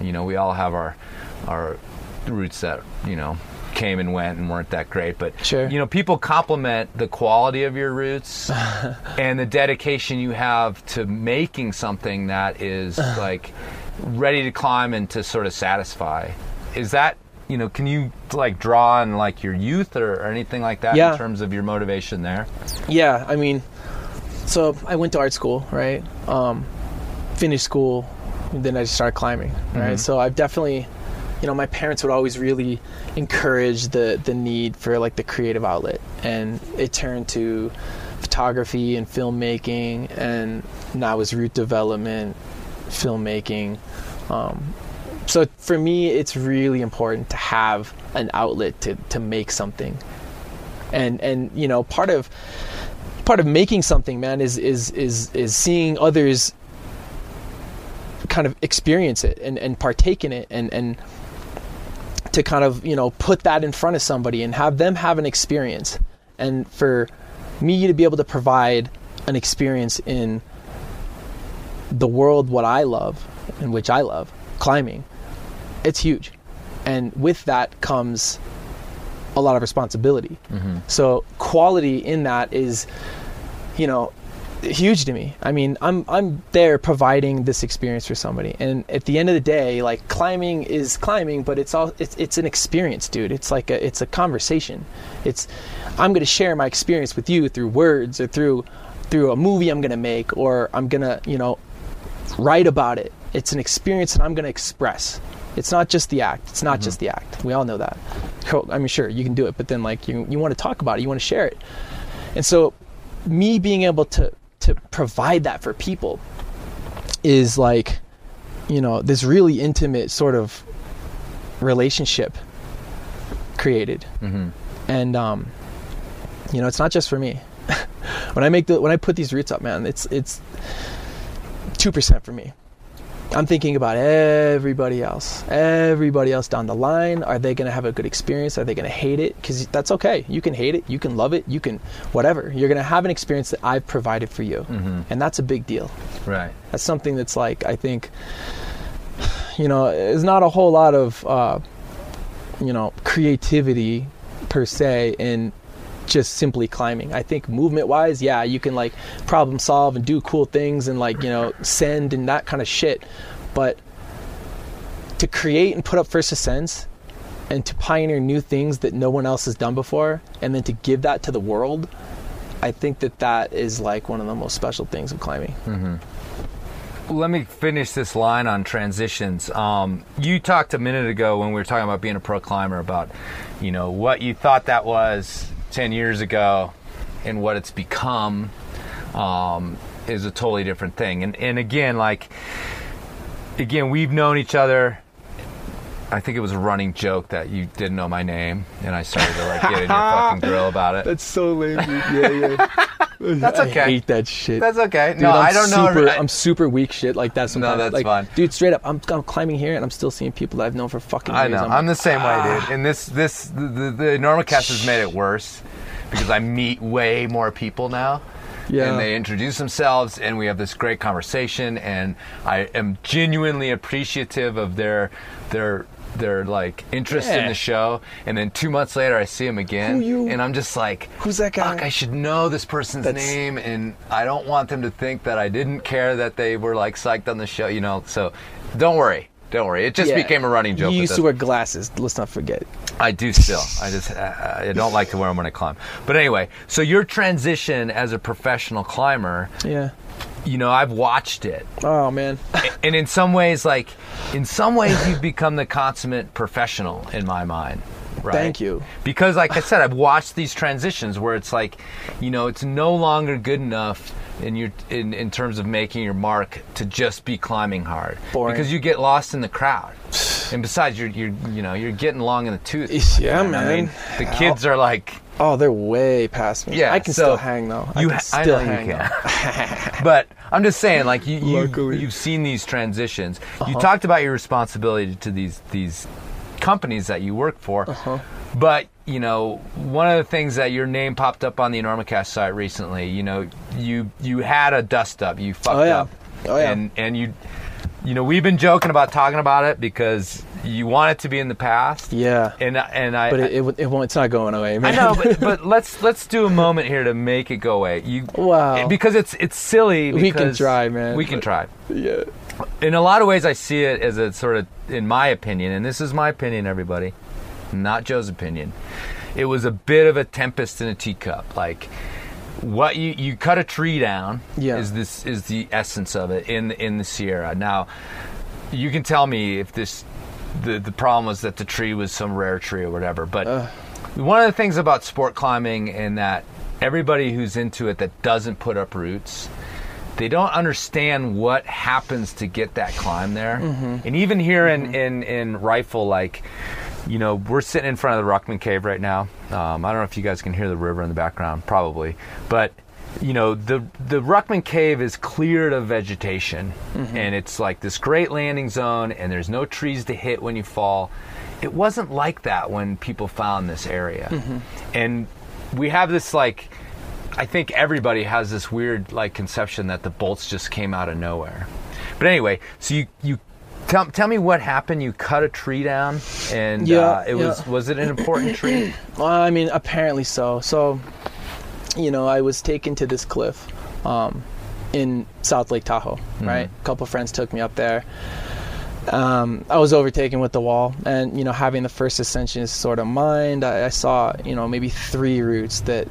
You know, we all have our roots that, you know, came and went and weren't that great, but sure. You know, people compliment the quality of your roots and the dedication you have to making something that is like ready to climb and to sort of satisfy. Is that, you know, can you, like, draw on, like, your youth or anything like that yeah. in terms of your motivation there? Yeah, I mean, so I went to art school, right? Finished school, and then I just started climbing, right? Mm-hmm. So I've definitely, you know, my parents would always really encourage the need for, like, the creative outlet. And it turned to photography and filmmaking, and now it's route development, filmmaking. So for me, it's really important to have an outlet to make something. And you know, part of making something, man, is seeing others kind of experience it and partake in it, and to kind of, you know, put that in front of somebody and have them have an experience. And for me to be able to provide an experience in the world what I love, and which I love, climbing, it's huge. And with that comes a lot of responsibility. Mm-hmm. So quality in that is, you know, huge to me. I mean, I'm there providing this experience for somebody, and at the end of the day, like, climbing is climbing, but it's an experience, dude. It's like it's a conversation. I'm going to share my experience with you through words, or through a movie I'm going to make, or I'm going to, you know, write about it. It's an experience that I'm going to express. It's not just the act. It's not mm-hmm. just the act. We all know that. I mean, sure, you can do it, but then, like, you want to talk about it, you want to share it. And so me being able to provide that for people is like, you know, this really intimate sort of relationship created. Mm-hmm. And, you know, it's not just for me. When I put these routes up, man, it's 2% for me. I'm thinking about everybody else down the line. Are they going to have a good experience? Are they going to hate it? Because that's okay. You can hate it. You can love it. You can whatever. You're going to have an experience that I've provided for you. Mm-hmm. And that's a big deal. Right. That's something that's like, I think, you know, there's not a whole lot of, you know, creativity per se in just simply climbing. I think movement wise, yeah, you can like problem solve and do cool things and like, you know, send and that kind of shit. But to create and put up first ascents and to pioneer new things that no one else has done before, and then to give that to the world, I think that is like one of the most special things of climbing. Mm-hmm. Let me finish this line on transitions. You talked a minute ago when we were talking about being a pro climber about, you know, what you thought that was 10 years ago and what it's become is a totally different thing. And again, like, again, we've known each other. I think it was a running joke that you didn't know my name, and I started to like get in your fucking grill about it. That's so lame, dude. Yeah. That's okay. I hate that shit. That's okay. Dude, no, I don't know. I'm super weak shit like that sometimes. No, that's like, fine. Dude, straight up, I'm climbing here, and I'm still seeing people that I've known for fucking years. I know. I'm the same way, dude. And the EnormoCast has made it worse because I meet way more people now. Yeah. And they introduce themselves, and we have this great conversation, and I am genuinely appreciative of their like interest in the show. And then 2 months later I see him again and I'm just like, who's that guy? Fuck, I should know this person's name, and I don't want them to think that I didn't care that they were like psyched on the show, you know. So don't worry it just became a running joke. You used to wear glasses, let's not forget. I do still. I don't like to wear them when I climb, but anyway. So your transition as a professional climber, yeah, you know, I've watched it. Oh, man. And in some ways, you've become the consummate professional in my mind, right? Thank you. Because, like I said, I've watched these transitions where it's like, you know, it's no longer good enough in terms of making your mark to just be climbing hard. Boring. Because you get lost in the crowd. And besides, you're getting long in the tooth. Yeah, man. I mean, the kids are like... Oh, they're way past me. Yeah, I can still hang though. I know you can. But I'm just saying, like, you've seen these transitions. Uh-huh. You talked about your responsibility to these companies that you work for. Uh-huh. But, you know, one of the things that your name popped up on the EnormoCast site recently, you know, you had a dust up. You fucked up. Oh yeah. And you know, we've been joking about talking about it because you want it to be in the past. Yeah. And I but it won't, it's not going away, man. I know, but let's do a moment here to make it go away. Wow. Because it's silly. Because we can try, man. Yeah. In a lot of ways, I see it as a sort of, in my opinion, and this is my opinion, everybody, not Joe's opinion. It was a bit of a tempest in a teacup, like. What you cut a tree down is the essence of it in the Sierra. Now, you can tell me if the problem was that the tree was some rare tree or whatever. But one of the things about sport climbing and that everybody who's into it that doesn't put up roots, they don't understand what happens to get that climb there. Mm-hmm. And even here in Rifle, like, you know, we're sitting in front of the Ruckman Cave right now. I don't know if you guys can hear the river in the background, probably. But, you know, the Ruckman Cave is cleared of vegetation. Mm-hmm. And it's like this great landing zone, and there's no trees to hit when you fall. It wasn't like that when people found this area. Mm-hmm. And we have this, like, I think everybody has this weird, like, conception that the bolts just came out of nowhere. But anyway, so you tell me what happened. You cut a tree down, and was it an important tree? Well, I mean, apparently so. So, you know, I was taken to this cliff in South Lake Tahoe, right? Mm-hmm. A couple friends took me up there. I was overtaken with the wall, and, you know, having the first ascensionist sort of mind, I saw, you know, maybe three roots that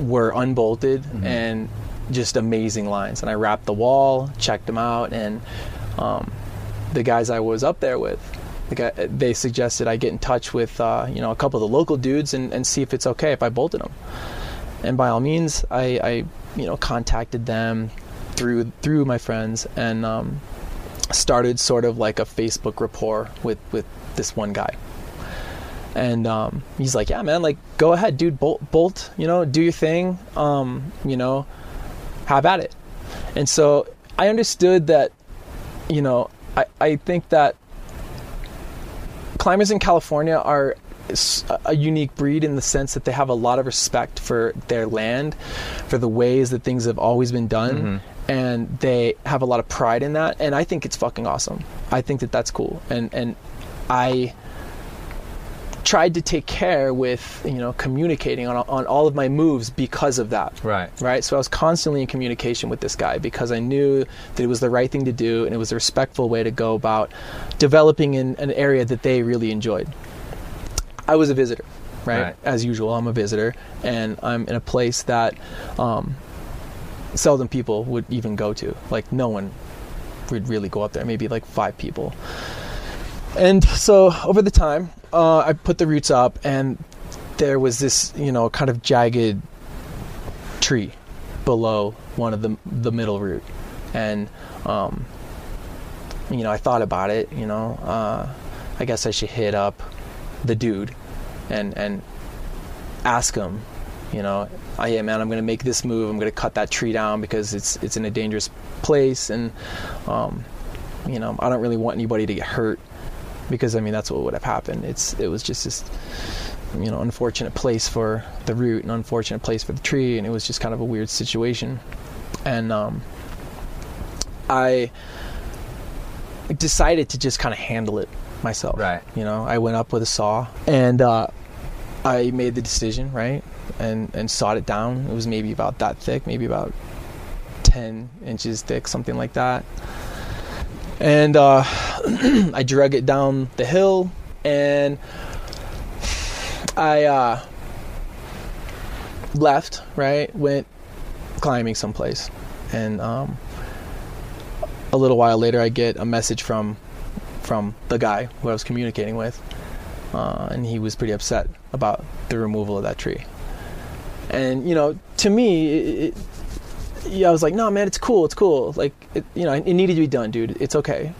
were unbolted, mm-hmm. and just amazing lines. And I wrapped the wall, checked them out, and the guys I was up there with, they suggested I get in touch with, you know, a couple of the local dudes and see if it's okay if I bolted them. And by all means, I you know, contacted them through my friends, and started sort of like a Facebook rapport with this one guy. And he's like, yeah, man, like, go ahead, dude, bolt, you know, do your thing, you know, have at it. And so I understood that, you know, I think that climbers in California are a unique breed in the sense that they have a lot of respect for their land, for the ways that things have always been done. Mm-hmm. And they have a lot of pride in that. And I think it's fucking awesome. I think that that's cool. And I tried to take care with, you know, communicating on all of my moves because of that. Right. So I was constantly in communication with this guy because I knew that it was the right thing to do. And it was a respectful way to go about developing in an area that they really enjoyed. I was a visitor, right? As usual, I'm a visitor. And I'm in a place that... seldom people would even go to. Like, no one would really go up there, maybe like 5 people. And so over the time, I put the roots up, and there was this, you know, kind of jagged tree below one of the middle root. And you know, I thought about it, you know, I guess I should hit up the dude and ask him, you know, yeah, man, I'm going to make this move. I'm going to cut that tree down because it's in a dangerous place. And, you know, I don't really want anybody to get hurt because, I mean, that's what would have happened. It was just this, you know, unfortunate place for the root and unfortunate place for the tree. And it was just kind of a weird situation. And I decided to just kind of handle it myself. Right. You know, I went up with a saw and I made the decision, right? And sawed it down. It was maybe about that thick, maybe about 10 inches thick, something like that. And I drug it down the hill, and I left, right? Went climbing someplace. And a little while later, I get a message from the guy who I was communicating with, and he was pretty upset about the removal of that tree. And, you know, to me, I was like, no, man, it's cool. Like, you know, it needed to be done, dude. It's okay.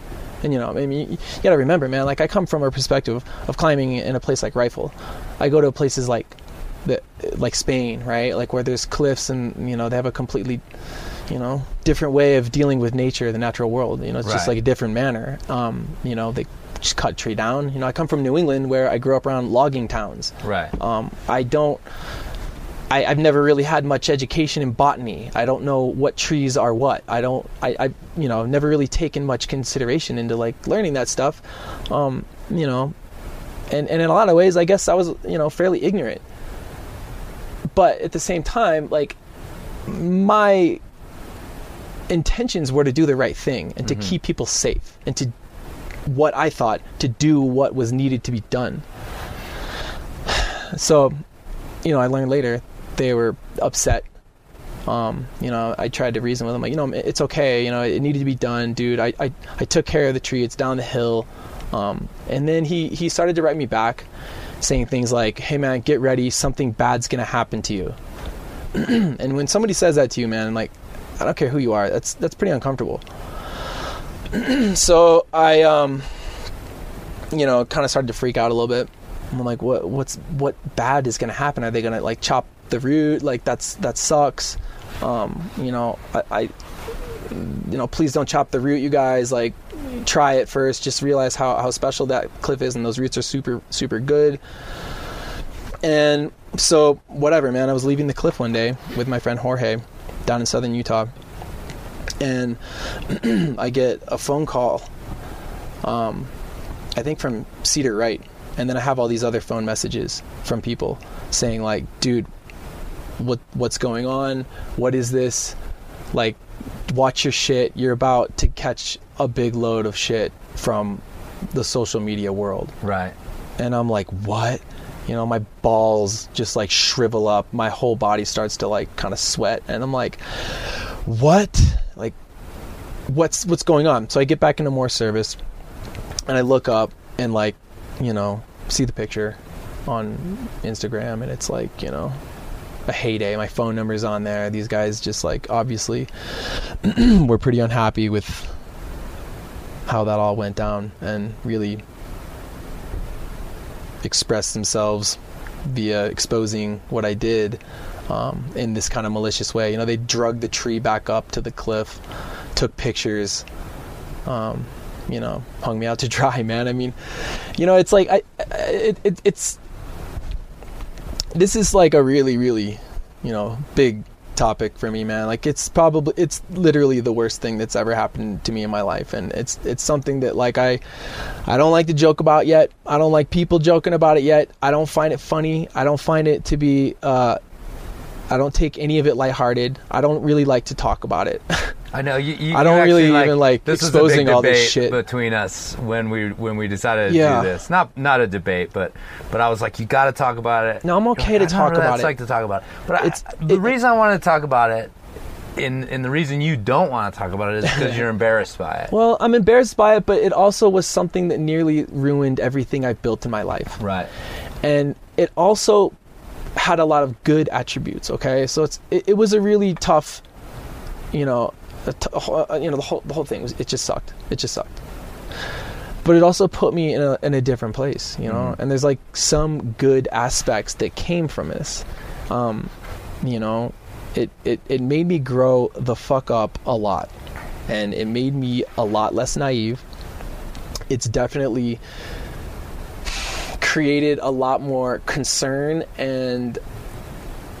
And, you know, I mean, you got to remember, man, like, I come from a perspective of climbing in a place like Rifle. I go to places like Spain, right? Like, where there's cliffs and, you know, they have a completely, you know, different way of dealing with nature, the natural world. You know, it's just like a different manner. You know, they just cut tree down. You know, I come from New England where I grew up around logging towns. Right. I've never really had much education in botany. I don't know what trees are what. I you know, never really taken much consideration into, like, learning that stuff. You know, and in a lot of ways, I guess I was, you know, fairly ignorant. But at the same time, like, my intentions were to do the right thing and mm-hmm. to keep people safe and to what I thought to do what was needed to be done. So, you know, I learned later they were upset. You know, I tried to reason with them, like, you know, it's okay, you know, it needed to be done, dude. I took care of the tree, it's down the hill. And then he started to write me back saying things like, hey, man, get ready, something bad's gonna happen to you. And when somebody says that to you, man, like, I don't care who you are, that's pretty uncomfortable. So I, you know, kind of started to freak out a little bit. I'm like, what bad is going to happen? Are they going to like chop the root? Like that sucks. You know, I, you know, please don't chop the root, you guys. Like, try it first. Just realize how special that cliff is, and those roots are super, super good. And so whatever, man, I was leaving the cliff one day with my friend Jorge down in southern Utah, and I get a phone call, I think from Cedar Wright, and then I have all these other phone messages from people saying like, dude, what's going on? What is this? Like, watch your shit. You're about to catch a big load of shit from the social media world. Right. And I'm like, what? You know, my balls just like shrivel up. My whole body starts to like kind of sweat. And I'm like, what? Like, what's going on? So I get back into more service, and I look up and like, you know, see the picture on Instagram, and it's like, you know, a heyday. My phone number's on there. These guys just like obviously were pretty unhappy with how that all went down, and really expressed themselves via exposing what I did in this kind of malicious way. You know, they drug the tree back up to the cliff, took pictures, you know, hung me out to dry, man. I mean, you know, it's like it's this is like a really, really, you know, big topic for me, man. Like, it's literally the worst thing that's ever happened to me in my life, and it's something that like I don't like to joke about yet. I don't like people joking about it yet. I don't find it funny. I don't find it to be I don't take any of it lighthearted. I don't really like to talk about it. I know you I don't really like, even like this exposing is a big all debate this shit between us when we decided to do this. Not a debate, but I was like, you got to talk about it. No, I'm okay to talk about it. It's like to talk about it. But the reason I want to talk about it, and the reason you don't want to talk about it, is because you're embarrassed by it. Well, I'm embarrassed by it, but it also was something that nearly ruined everything I built in my life. Right. And it also had a lot of good attributes. Okay, so it was a really tough, you know. You know, the whole thing was, it just sucked, but it also put me in a different place, you know. Mm-hmm. And there's like some good aspects that came from this. You know, it made me grow the fuck up a lot, and it made me a lot less naive. It's definitely created a lot more concern and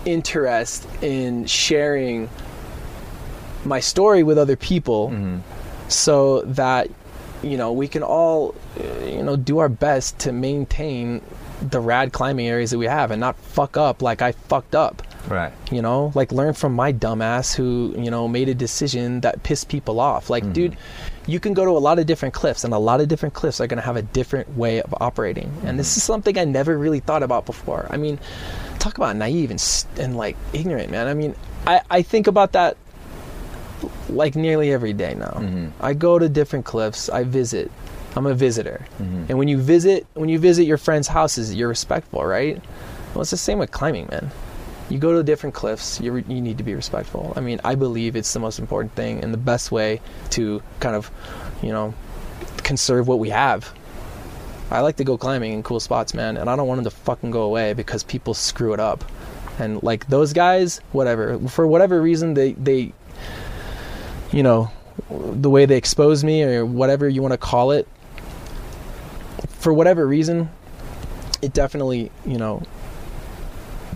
interest in sharing my story with other people. Mm-hmm. So that, you know, we can all, you know, do our best to maintain the rad climbing areas that we have and not fuck up like I fucked up. Right. You know, like, learn from my dumbass who, you know, made a decision that pissed people off. Like, mm-hmm. Dude, you can go to a lot of different cliffs, and a lot of different cliffs are going to have a different way of operating. Mm-hmm. And this is something I never really thought about before. I mean, talk about naive and like ignorant, man. I mean, I think about that like nearly every day now. Mm-hmm. I go to different cliffs. I visit. I'm a visitor. Mm-hmm. And when you visit your friends' houses, you're respectful, right? Well, it's the same with climbing, man. You go to different cliffs. You need to be respectful. I mean, I believe it's the most important thing and the best way to kind of, you know, conserve what we have. I like to go climbing in cool spots, man, and I don't want them to fucking go away because people screw it up. And like those guys, whatever, for whatever reason, they you know, the way they expose me or whatever you want to call it, for whatever reason, it definitely, you know,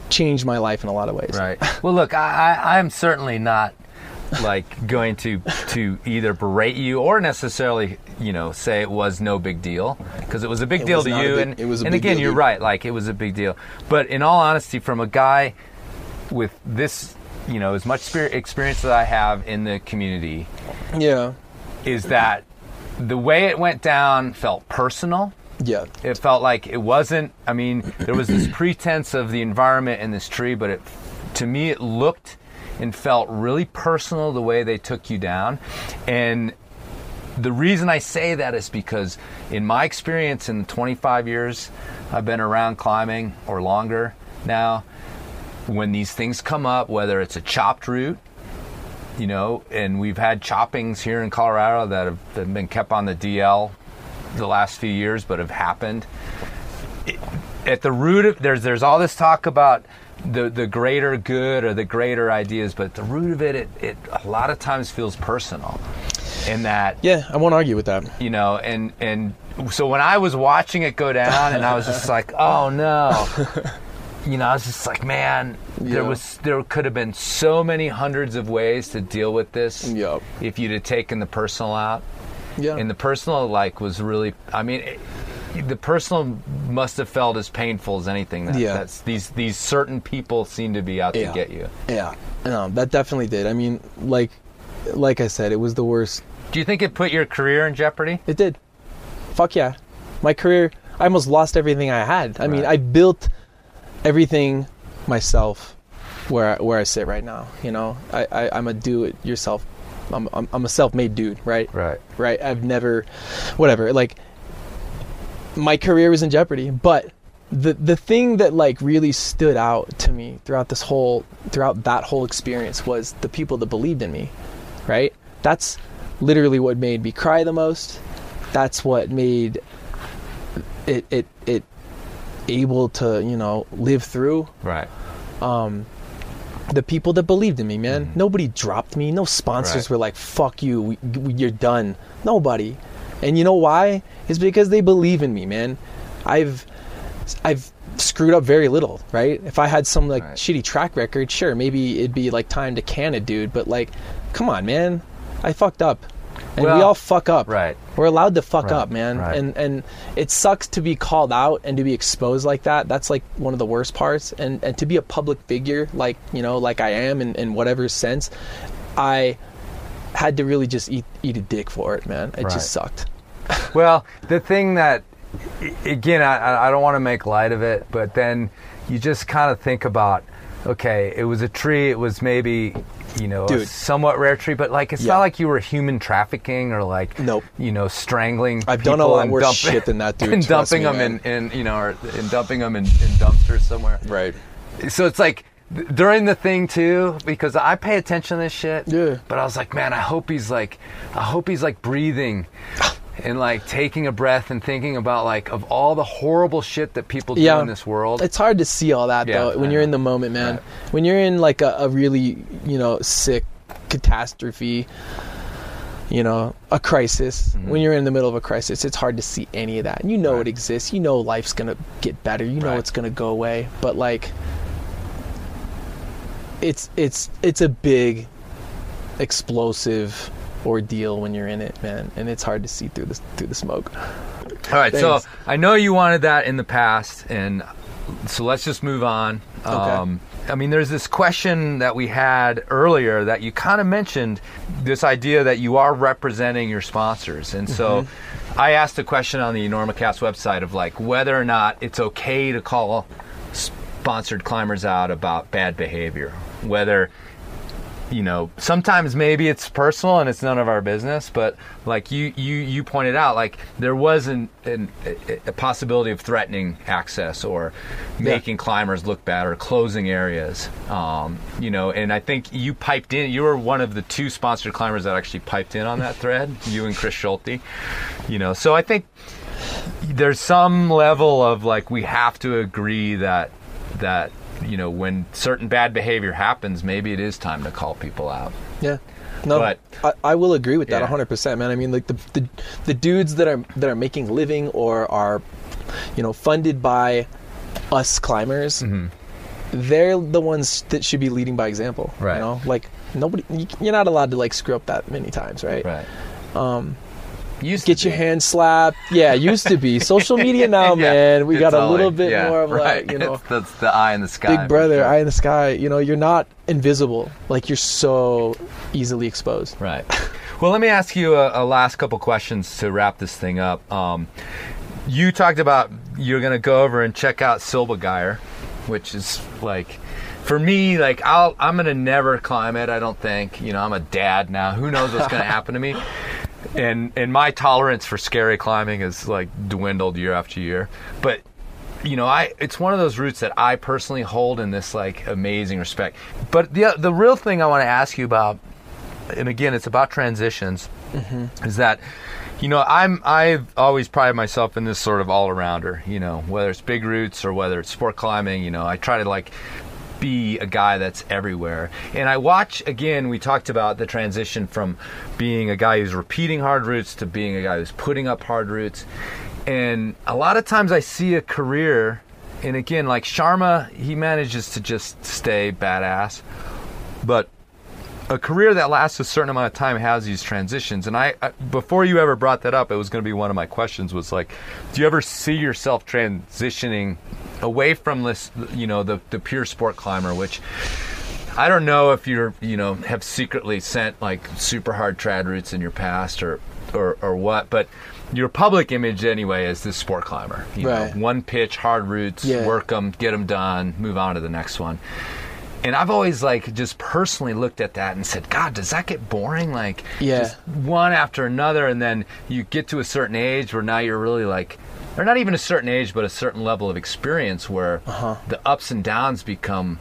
changed my life in a lot of ways. Right. Well, look, I'm certainly not like going to either berate you or necessarily, you know, say it was no big deal, because it was a big deal to you. And again, you're right. Like, it was a big deal. But in all honesty, from a guy with this, you know, as much experience that I have in the community, yeah, is that the way it went down felt personal. Yeah, it felt like it wasn't. I mean, there was this pretense of the environment and this tree, but it, to me, it looked and felt really personal the way they took you down. And the reason I say that is because in my experience, in the 25 years I've been around climbing or longer now, when these things come up, whether it's a chopped root, you know, and we've had choppings here in Colorado that have been kept on the DL the last few years, but have happened. At the root of, there's all this talk about the greater good or the greater ideas, but at the root of it a lot of times feels personal. In that, yeah, I won't argue with that. You know, and so when I was watching it go down, and I was just like, oh no. You know, I was just like, man, there could have been so many hundreds of ways to deal with this if you'd have taken the personal out. Yeah. And the personal, was really, the personal must have felt as painful as anything. That's these certain people seem to be out to get you. Yeah, no, that definitely did. I mean, like I said, it was the worst. Do you think it put your career in jeopardy? It did. Fuck yeah. My career, I almost lost everything I had. I mean, I built everything myself where I sit right now, you know. I'm a do-it-yourself. I'm a self-made dude, right? Right. I've never, whatever. My career was in jeopardy, but the thing that really stood out to me throughout that whole experience was the people that believed in me, right? That's literally what made me cry the most. That's what made it able to, live through. Right. The people that believed in me, man. Mm-hmm. Nobody dropped me. No sponsors were like, fuck you, you're done. Nobody. And you know why? It's because they believe in me, man. I've screwed up very little, right? If I had some shitty track record, sure, maybe it'd be time to can a dude, but come on, man. I fucked up. And we all fuck up. Right. We're allowed to fuck up, man. Right. And it sucks to be called out and to be exposed like that. That's one of the worst parts. And to be a public figure, I am in whatever sense, I had to really just eat a dick for it, man. It just sucked. Well, the thing that, again, I don't want to make light of it, but then you just kind of think about, okay, it was a tree. It was maybe... a somewhat rare tree, but it's not you were human trafficking or nope. Strangling. I've done a lot worse shit than that, dude. And dumping them in dumpsters somewhere. Right. So it's during the thing too, because I pay attention to this shit. Yeah. But I was like, man, I hope he's breathing. And taking a breath and thinking about of all the horrible shit that people do in this world. It's hard to see all that though when you're in the moment, man. Right. When you're in a really sick catastrophe, a crisis. Mm-hmm. When you're in the middle of a crisis, it's hard to see any of that. And it exists. Life's gonna get better. It's gonna go away. But it's a big explosive ordeal when you're in it, man, and it's hard to see through the smoke. All right, so I know you wanted that in the past, and so let's just move on. Okay. There's this question that we had earlier that you kind of mentioned, this idea that you are representing your sponsors, and so I asked a question on the EnormoCast website of whether or not it's okay to call sponsored climbers out about bad behavior, whether sometimes maybe it's personal and it's none of our business, but you pointed out, there was a possibility of threatening access or making climbers look bad or closing areas, and I think you piped in. You were one of the two sponsored climbers that actually piped in on that thread, you and Chris Schulte, so I think there's some level of we have to agree that when certain bad behavior happens, maybe it is time to call people out. Yeah. No, but I will agree with that 100%, man. I mean, the dudes that are making a living or are, funded by us climbers, they're the ones that should be leading by example. Right. Nobody, you're not allowed to screw up that many times, right? Right. Get your hand slapped. Yeah, used to be. Social media now, man. We got a little bit more of that's the eye in the sky. Big brother, eye in the sky. You're not invisible. You're so easily exposed. Right. Well, let me ask you a last couple questions to wrap this thing up. You talked about you're going to go over and check out Silbergeier, which is for me, I'm going to never climb it, I don't think. I'm a dad now. Who knows what's going to happen to me? And my tolerance for scary climbing has dwindled year after year. But you know, it's one of those roots that I personally hold in this like amazing respect. But the real thing I want to ask you about, and again, it's about transitions, mm-hmm. is that, you know, I've always prided myself in this sort of all-arounder, you know, whether it's big roots or whether it's sport climbing, you know, I try to like be a guy that's everywhere. And I watch, again, we talked about the transition from being a guy who's repeating hard roots to being a guy who's putting up hard roots. And a lot of times I see a career, and again, like Sharma, he manages to just stay badass, but a career that lasts a certain amount of time has these transitions. And I before you ever brought that up, it was going to be one of my questions, was like, do you ever see yourself transitioning away from this, you know, the pure sport climber, which I don't know if you're, you know, have secretly sent like super hard trad routes in your past or what, but your public image anyway is this sport climber, you right. know, one pitch, hard roots, yeah. work them, get them done, move on to the next one. And I've always like just personally looked at that and said, God, does that get boring? Like yeah. just one after another. And then you get to a certain age where now you're really like, or not even a certain age, but a certain level of experience where uh-huh. the ups and downs become,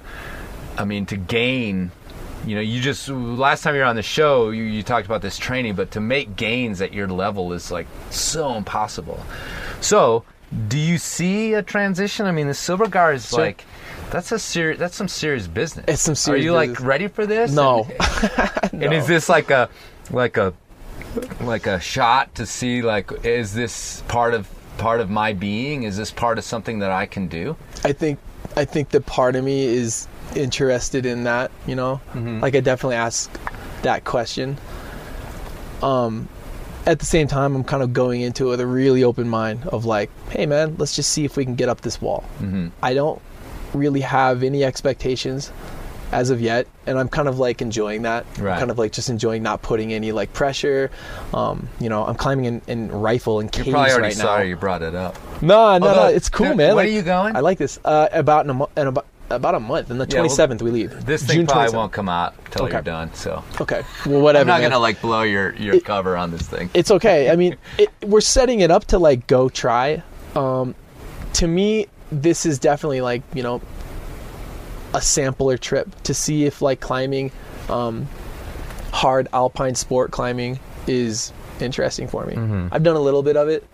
I mean, to gain, you know, you just, last time you were on the show, you talked about this training, but to make gains at your level is like so impossible. So do you see a transition? I mean, the Silbergeier is sure. like, that's some serious business. It's some serious business. Are you business. Like ready for this? No. And, no. And is this like a shot to see, like, is this part of my being? Is this part of something that I can do? I think the part of me is interested in that, you know, mm-hmm. like I definitely ask that question. At the same time, I'm kind of going into it with a really open mind of like, hey man, let's just see if we can get up this wall. Mm-hmm. I don't really have any expectations as of yet, and I'm kind of like enjoying that. Right. I'm kind of like just enjoying not putting any like pressure. You know, I'm climbing in rifle and caves right now. You're probably already sorry you brought it up. No, it's cool, man. Where are you going? I like this. About a month, and the 27th we leave. This thing June probably 27th. Won't come out until okay. you're done. So okay, well whatever. I'm not gonna like blow your cover on this thing. It's okay. I mean, we're setting it up to like go try. To me, this is definitely like, you know, a sampler trip to see if like climbing, hard alpine sport climbing is interesting for me. Mm-hmm. I've done a little bit of it.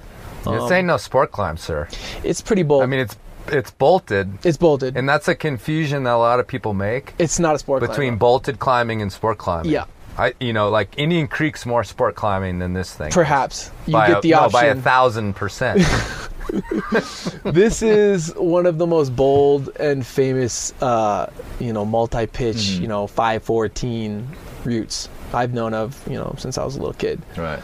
This ain't no sport climb, sir. It's pretty bold. I mean, it's bolted. It's bolted. And that's a confusion that a lot of people make. It's not a sport climb. Between bolted climbing and sport climbing. Yeah. You know, like Indian Creek's more sport climbing than this thing. Perhaps. You get the option. No, by 1,000%. This is one of the most bold and famous, you know, multi-pitch, mm-hmm. you know, 514 routes I've known of, you know, since I was a little kid. Right.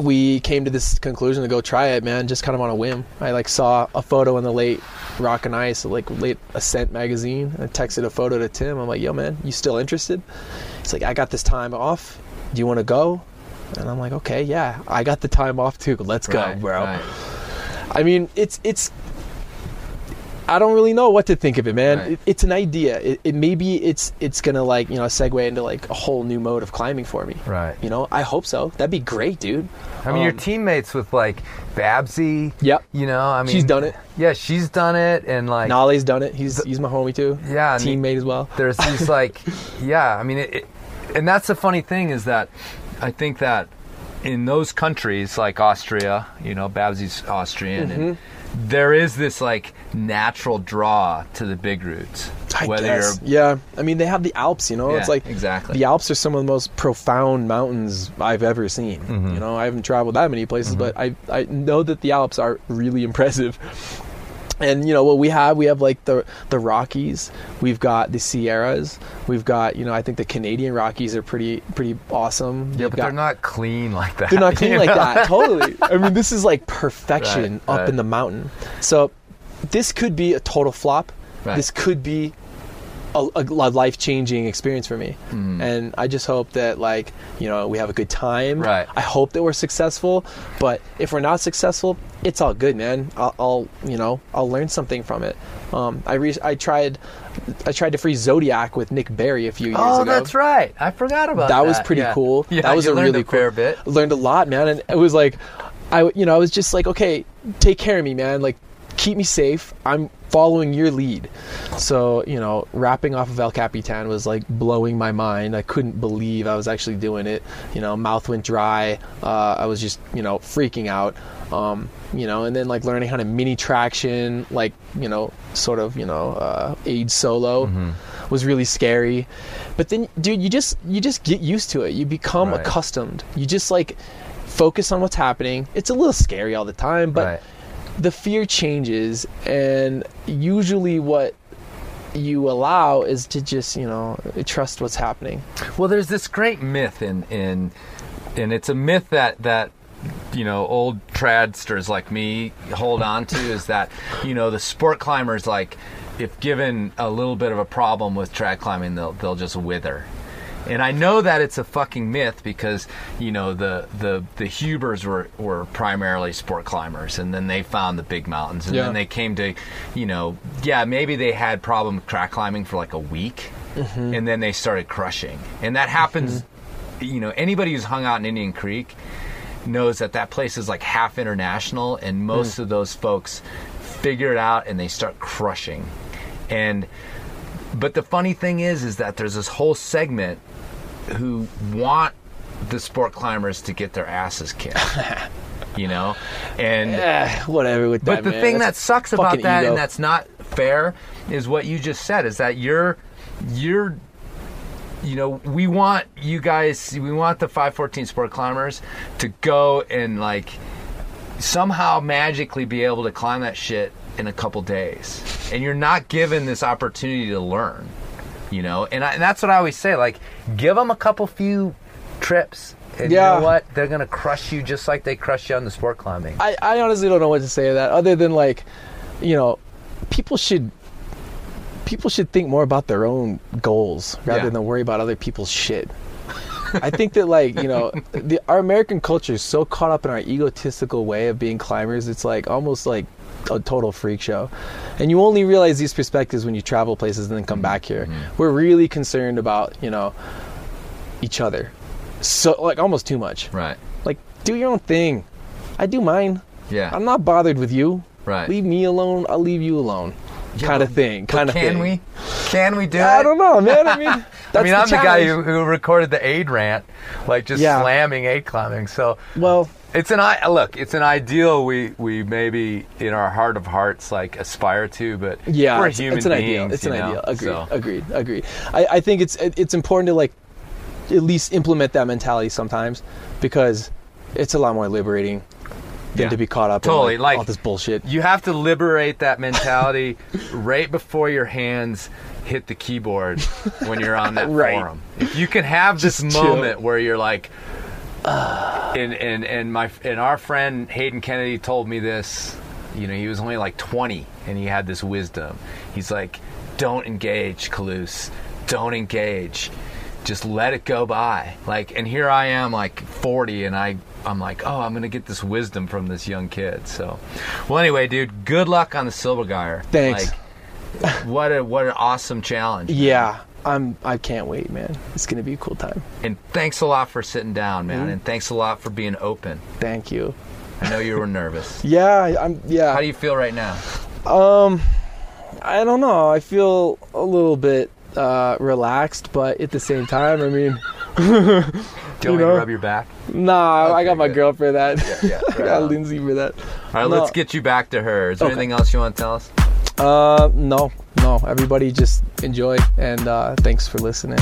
We came to this conclusion to go try it, man, just kind of on a whim. I like saw a photo in the late Rock and Ice, like late Ascent magazine. I texted a photo to Tim. I'm like, yo man, you still interested? He's like, I got this time off, do you want to go? And I'm like, okay, yeah, I got the time off too, let's go. Right, bro. Right. I mean, it's I don't really know what to think of it, man. Right. It's an idea. It maybe it's gonna like, you know, segue into like a whole new mode of climbing for me. Right. You know, I hope so. That'd be great, dude. I mean, your teammates with like Babsy. Yep. You know, I mean, she's done it. Yeah, she's done it, and like Nolly's done it. He's my homie too. Yeah, teammate as well. There's these like, yeah. I mean, and that's the funny thing is that I think that in those countries like Austria, you know, Babsy's Austrian, mm-hmm. and there is this like natural draw to the big routes. I guess. Yeah. I mean, they have the Alps, you know, yeah, it's like exactly. The Alps are some of the most profound mountains I've ever seen. Mm-hmm. You know, I haven't traveled that many places, mm-hmm. but I know that the Alps are really impressive. And, you know, what we have like the Rockies, we've got the Sierras, we've got, you know, I think the Canadian Rockies are pretty awesome. Yeah, but they're not clean like that. They're not clean like that, totally. I mean, this is like perfection up in the mountain. So this could be a total flop. Right. This could be a life-changing experience for me. Mm. And I just hope that, like, you know, we have a good time. Right. I hope that we're successful, but if we're not successful, it's all good, man. I'll learn something from it. I tried to free Zodiac with Nick Berry a few years ago. Oh, that's right. I forgot about that. That was pretty cool. Yeah, that was a really cool bit. Learned a lot, man. And it was like, I was just like, okay, take care of me, man. Like, keep me safe. I'm following your lead. So, you know, wrapping off of El Capitan was like blowing my mind. I couldn't believe I was actually doing it. You know, mouth went dry. I was just, you know, freaking out. You know, and then like learning how to mini traction, like, you know, sort of, you know, aid solo was really scary. But then, dude, you just get used to it. You become accustomed. You just like focus on what's happening. It's a little scary all the time, but the fear changes, and usually what you allow is to just, you know, trust what's happening. Well, there's this great myth and it's a myth that you know, old tradsters like me hold on to is that, you know, the sport climbers, like, if given a little bit of a problem with trad climbing, they'll just wither. And I know that it's a fucking myth because, you know, the Hubers were primarily sport climbers, and then they found the big mountains, and then they came to, you know, maybe they had problem track climbing for like a week, and then they started crushing. And that happens, you know, anybody who's hung out in Indian Creek knows that place is like half international, and most of those folks figure it out and they start crushing. But the funny thing is that there's this whole segment who want the sport climbers to get their asses kicked, you know, and whatever with that. But the thing that sucks about that, and that's not fair, is what you just said. Is that you're, you know, we want you guys, we want the 514 sport climbers to go and like somehow magically be able to climb that shit in a couple days, and you're not given this opportunity to learn, you know. And that's what I always say, like, give them a couple few trips, and you know what, they're gonna crush you just like they crush you on the sport climbing. I honestly don't know what to say to that, other than, like, you know, people should think more about their own goals rather than worry about other people's shit. I think that, like, you know, our American culture is so caught up in our egotistical way of being climbers, it's like almost like a total freak show. And you only realize these perspectives when you travel places and then come back here. We're really concerned about, you know, each other, so like almost too much. Like, do your own thing. I do mine. I'm not bothered with you. Leave me alone, I'll leave you alone. Kind of thing. Can we do it? I don't know, man. I mean, that's I'm the guy who recorded the aid rant, like, just slamming aid climbing. So, well, it's an ideal we maybe in our heart of hearts like aspire to, but we're human beings. It's an ideal. Agreed. I think it's important to, like, at least implement that mentality sometimes, because it's a lot more liberating than to be caught up in like, all this bullshit. You have to liberate that mentality right before your hands hit the keyboard when you're on that forum. If you can have this moment where you're like, and our friend Hayden Kennedy told me this. You know, he was only like 20, and he had this wisdom. He's like, "Don't engage, Calouse. Don't engage. Just let it go by." Like, and here I am, like 40, and I'm like, oh, I'm going to get this wisdom from this young kid. So, well, anyway, dude, good luck on the Silbergeier. Thanks. Like, what an awesome challenge. Yeah, I can't wait, man. It's going to be a cool time. And thanks a lot for sitting down, man. Mm-hmm. And thanks a lot for being open. Thank you. I know you were nervous. How do you feel right now? I don't know. I feel a little bit relaxed, but at the same time, I mean... Do you want me to rub your back? Nah, okay, I got my girl for that. Right. I got Lindsay for that. All right, let's get you back to her. Is there anything else you want to tell us? No. Everybody just enjoy, and thanks for listening.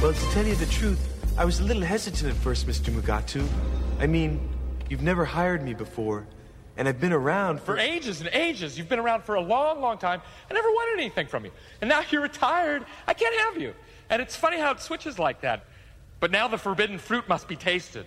Well, to tell you the truth, I was a little hesitant at first, Mr. Mugatu. I mean, you've never hired me before, and I've been around for ages and ages. You've been around for a long, long time. I never wanted anything from you. And now you're retired. I can't have you. And it's funny how it switches like that. But now the forbidden fruit must be tasted.